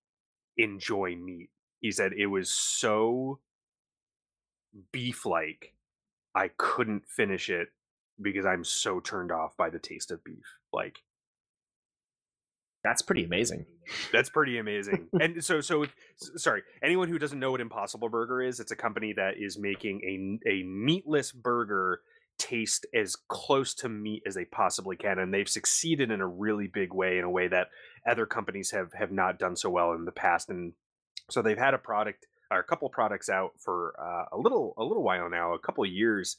enjoy meat. He said it was so beef-like, I couldn't finish it because I'm so turned off by the taste of beef. Like, that's pretty amazing. That's pretty amazing. And so, so sorry. Anyone who doesn't know what Impossible Burger is, it's a company that is making a a meatless burger taste as close to meat as they possibly can, and they've succeeded in a really big way, in a way that other companies have have not done so well in the past. And so they've had a product or a couple products out for uh, a little a little while now, a couple of years,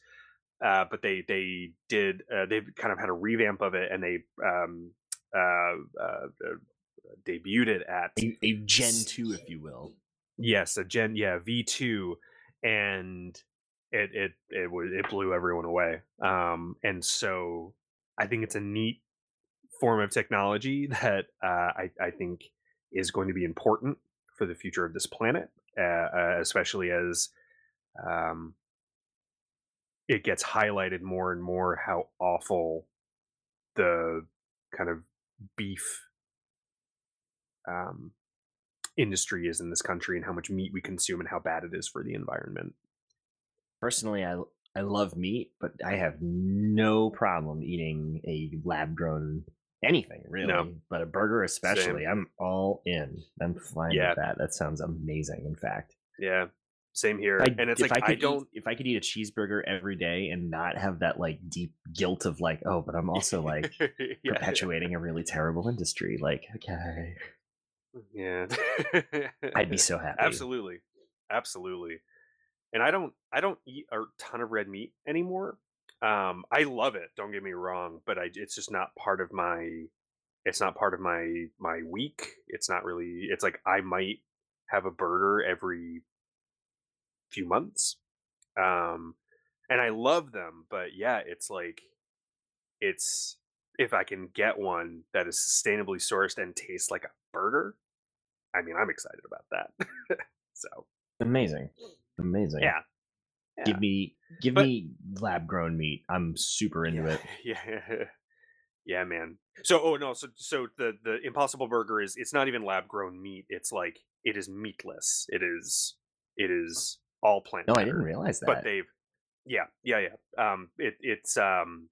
uh but they they did uh, they've kind of had a revamp of it, and they um uh, uh debuted it at a, a gen two, if you will. Yes, a gen yeah V two, and it it it was it blew everyone away. Um and so I think it's a neat form of technology that uh, I, I think is going to be important for the future of this planet, uh, uh, especially as um, it gets highlighted more and more how awful the kind of beef um, industry is in this country, and how much meat we consume, and how bad it is for the environment. Personally, I I love meat, but I have no problem eating a lab-grown anything, really, no. But a burger especially. Same. I'm all in. I'm fine yeah. with that. That sounds amazing, in fact. Yeah, same here. I, and it's like, I, I don't... Eat, if I could eat a cheeseburger every day and not have that, like, deep guilt of, like, oh, but I'm also, like, yeah. perpetuating a really terrible industry. Like, okay. Yeah. I'd be so happy. Absolutely. Absolutely. And I don't I don't eat a ton of red meat anymore. Um, I love it, don't get me wrong, but I, it's just not part of my, it's not part of my, my week. It's not really, it's like, I might have a burger every few months. Um, and I love them, but yeah, it's like, it's, if I can get one that is sustainably sourced and tastes like a burger, I mean, I'm excited about that. So. Amazing. Amazing. Yeah. Yeah. Give me, give but, me lab grown meat. I'm super into yeah, it. Yeah, yeah, man. So, oh no, so so the the Impossible Burger is it's not even lab grown meat. It's like it is meatless. It is it is all plant. No, I didn't realize that. But they've, yeah, yeah, yeah. Um, it it's um,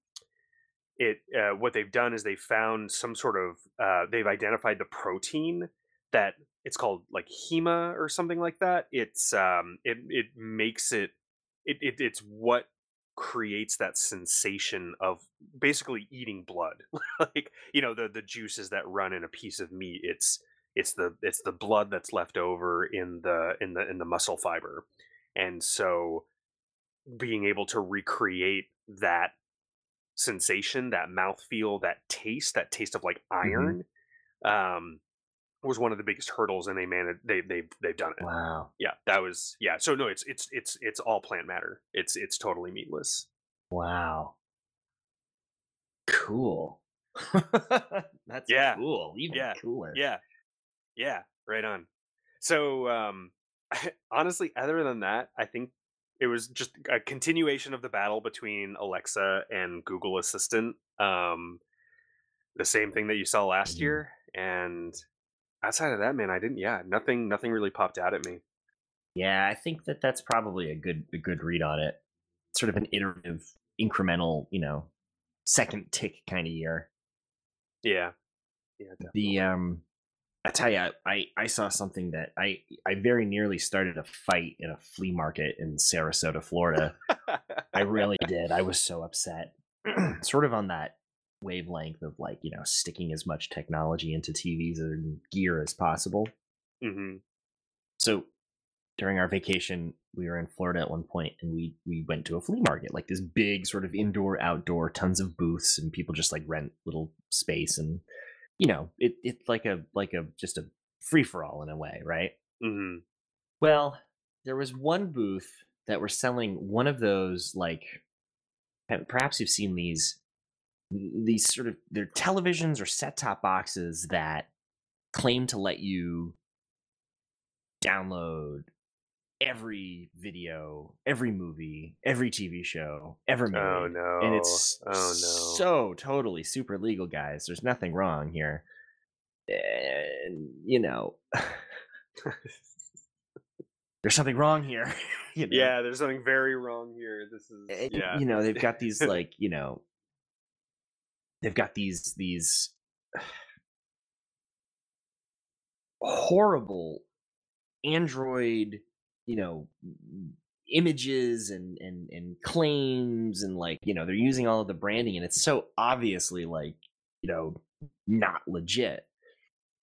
it uh, what they've done is they found some sort of uh, they've identified the protein that it's called like HEMA or something like that. It's um, it it makes it. It, it it's what creates that sensation of basically eating blood, like you know the the juices that run in a piece of meat. It's it's the it's the blood that's left over in the in the in the muscle fiber, and so being able to recreate that sensation, that mouthfeel, that taste, that taste of like iron, mm-hmm. um, was one of the biggest hurdles, and they managed. They they they've done it. Wow. Yeah, that was yeah. So no, it's it's it's it's all plant matter. It's it's totally meatless. Wow. Cool. That's yeah. cool. Even yeah. cooler. Yeah. Yeah. Right on. So um, I, honestly, other than that, I think it was just a continuation of the battle between Alexa and Google Assistant. Um, the same thing that you saw last year, and outside of that, man, I didn't. Yeah, nothing. Nothing really popped out at me. Yeah, I think that that's probably a good, a good read on it. Sort of an iterative, incremental, you know, second tick kind of year. Yeah. Yeah. Definitely. The um, I tell you, I I saw something that I I very nearly started a fight in a flea market in Sarasota, Florida. I really did. I was so upset. Sort of on that wavelength of like, you know, sticking as much technology into T Vs and gear as possible. Mm-hmm. So during our vacation, we were in Florida at one point, and we we went to a flea market, like this big sort of indoor, outdoor, tons of booths, and people just like rent little space, and you know, it it's like a like a just a free for all in a way, right? Mm-hmm. Well, there was one booth that were selling one of those like, perhaps you've seen these. These sort of they're televisions or set-top boxes that claim to let you download every video, every movie, every T V show, ever made. Oh no! And it's oh no! So totally super legal, guys. There's nothing wrong here, and you know, there's something wrong here. You know? Yeah, there's something very wrong here. This is yeah. You know, they've got these like you know. They've got these these horrible Android, you know, images and, and, and claims and like, you know, they're using all of the branding and it's so obviously like, you know, not legit.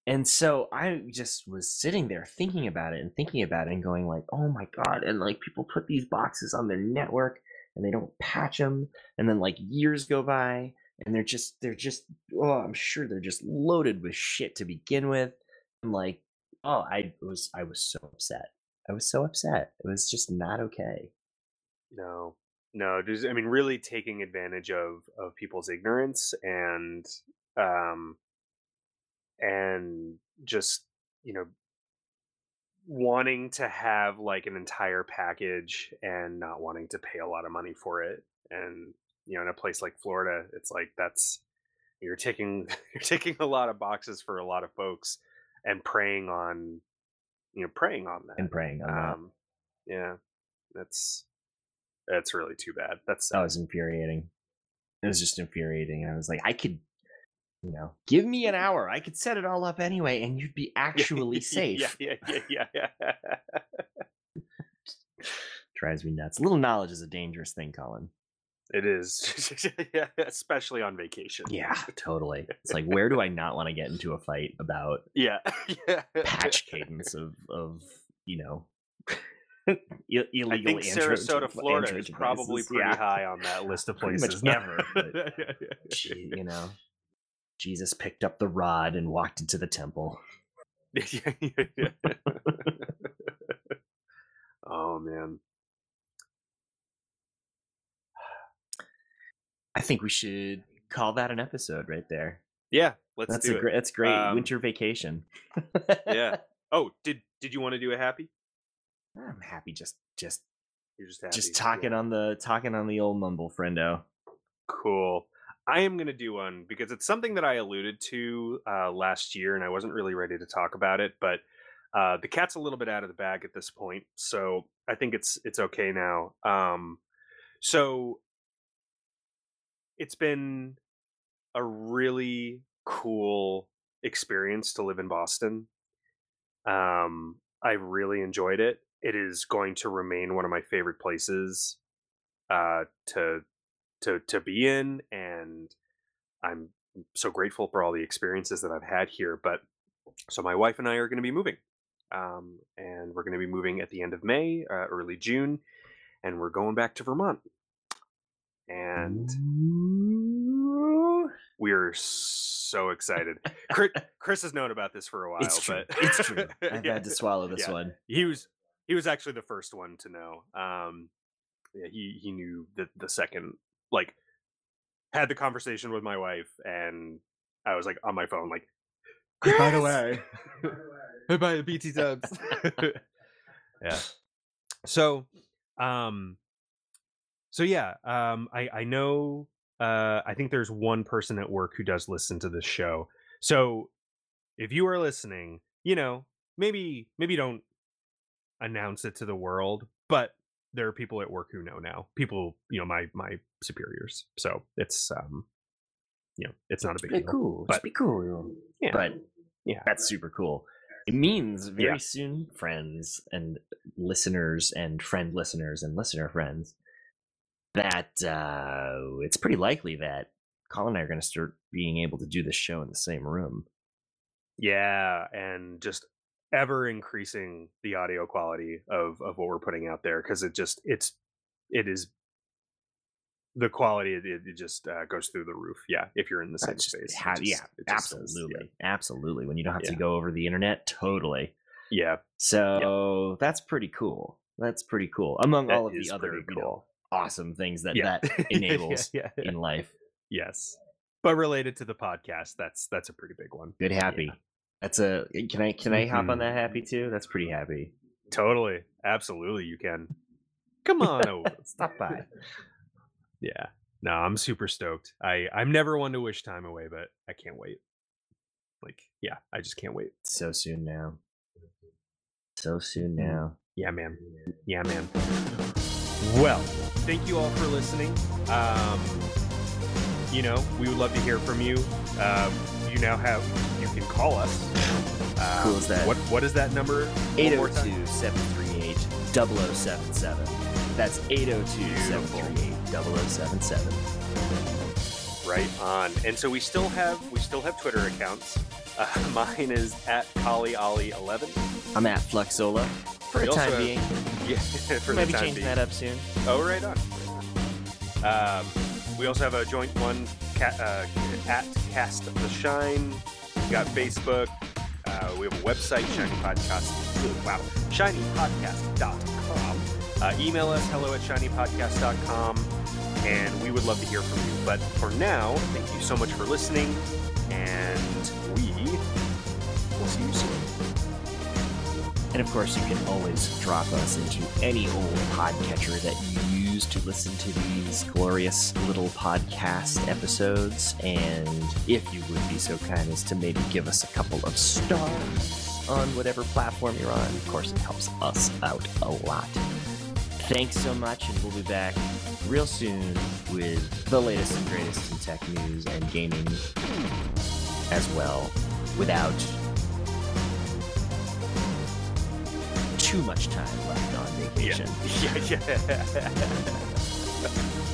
And so I just was sitting there thinking about it and thinking about it and going like, oh my God. And like people put these boxes on their network and they don't patch them. And then like years go by. And they're just, they're just, oh, I'm sure they're just loaded with shit to begin with. And like, oh, I was, I was so upset. I was so upset. It was just not okay. No, no. Just, I mean, really taking advantage of, of people's ignorance and, um, and just, you know, wanting to have like an entire package and not wanting to pay a lot of money for it. And, you know, in a place like Florida, it's like that's you're ticking you're ticking a lot of boxes for a lot of folks, and preying on, you know, preying on that and preying on um, that. Yeah, that's that's really too bad. That's that was infuriating. It was just infuriating. I was like, I could, you know, give me an hour. I could set it all up anyway, and you'd be actually safe. Yeah, yeah, yeah, yeah. yeah. Drives me nuts. A little knowledge is a dangerous thing, Colin. It is, yeah, especially on vacation. Yeah, totally. It's like, where do I not want to get into a fight about? Yeah, yeah. Patch cadence of, of you know, ill- illegal. I think Android, Sarasota, Florida, Android is probably pretty yeah. high on that list of places. Never, you know, Jesus picked up the rod and walked into the temple. yeah, yeah, yeah. Oh man. I think we should call that an episode right there. Yeah, let's that's do a it. Gra- that's great. Um, Winter vacation. yeah. Oh, did did you want to do a happy? I'm happy just just You're just happy. Just talking on the talking on the old mumble, friendo. Cool. I am going to do one because it's something that I alluded to uh, last year, and I wasn't really ready to talk about it, but uh, the cat's a little bit out of the bag at this point, so I think it's it's okay now. Um, so it's been a really cool experience to live in Boston. Um, I really enjoyed it. It is going to remain one of my favorite places uh, to to to be in, and I'm so grateful for all the experiences that I've had here. But so my wife and I are going to be moving, um, and we're going to be moving at the end of May, uh, early June, and we're going back to Vermont. And we're so excited. Chris, Chris has known about this for a while. It's true. But it's true. I've yeah. had to swallow this yeah. one. He was he was actually the first one to know. Um, yeah, he he knew the the second, like, had the conversation with my wife, and I was like on my phone, like, Chris! By the way, by the B T Dubs. yeah. So, um. So yeah, um, I, I know, uh, I think there's one person at work who does listen to this show. So if you are listening, you know, maybe maybe don't announce it to the world, but there are people at work who know now. People, you know, my my superiors. So it's, um, you know, it's not a big deal. Cool. But, be cool. Yeah. But yeah, that's super cool. It means very yeah. soon, friends and listeners and friend listeners and listener friends, that uh, it's pretty likely that Colin and I are going to start being able to do this show in the same room. Yeah, and just ever increasing the audio quality of, of what we're putting out there, because it just, it's, it is, the quality, it, it just uh, goes through the roof. Yeah, if you're in the same space. Ha- just, yeah, absolutely. Does, yeah. Absolutely. When you don't have yeah. to go over the internet, totally. Yeah. So yeah. that's pretty cool. That's pretty cool. Among that all of the other cool. you know, awesome things that yeah. that enables yeah, yeah, yeah. in life. Yes, but related to the podcast, that's that's a pretty big one. Good happy. Yeah. That's a can I can I mm-hmm. hop on that happy too? That's pretty happy. Totally, absolutely, you can. Come on over, stop by. Yeah, no, I'm super stoked. I I'm never one to wish time away, but I can't wait. Like, yeah, I just can't wait. So soon now. So soon now. Yeah, man. Yeah, man. Well, thank you all for listening. Um, you know, we would love to hear from you. Um, you now have, you can call us. Um, cool as that. What, what is that number? eight oh two, seven three eight, zero zero seven seven. That's eight oh two, seven three eight, zero zero seven seven. Right on. And so we still have, we still have Twitter accounts. Uh, mine is at Kali Ali eleven. I'm at Fluxola. For we the time have, being. Yeah, for maybe the time changing being. That up soon. Oh, right on. Um, we also have a joint one cat, uh, at Cast the Shine. We've got Facebook. Uh, we have a website, Shiny Podcast. Wow. shiny podcast dot com. Uh, email us, hello at shiny podcast dot com. And we would love to hear from you. But for now, thank you so much for listening. And we will see you soon. And of course, you can always drop us into any old podcatcher that you use to listen to these glorious little podcast episodes. And if you would be so kind as to maybe give us a couple of stars on whatever platform you're on, of course, it helps us out a lot. Thanks so much, and we'll be back real soon with the latest and greatest in tech news and gaming as well, without too much time left on vacation. Yeah, yeah, yeah.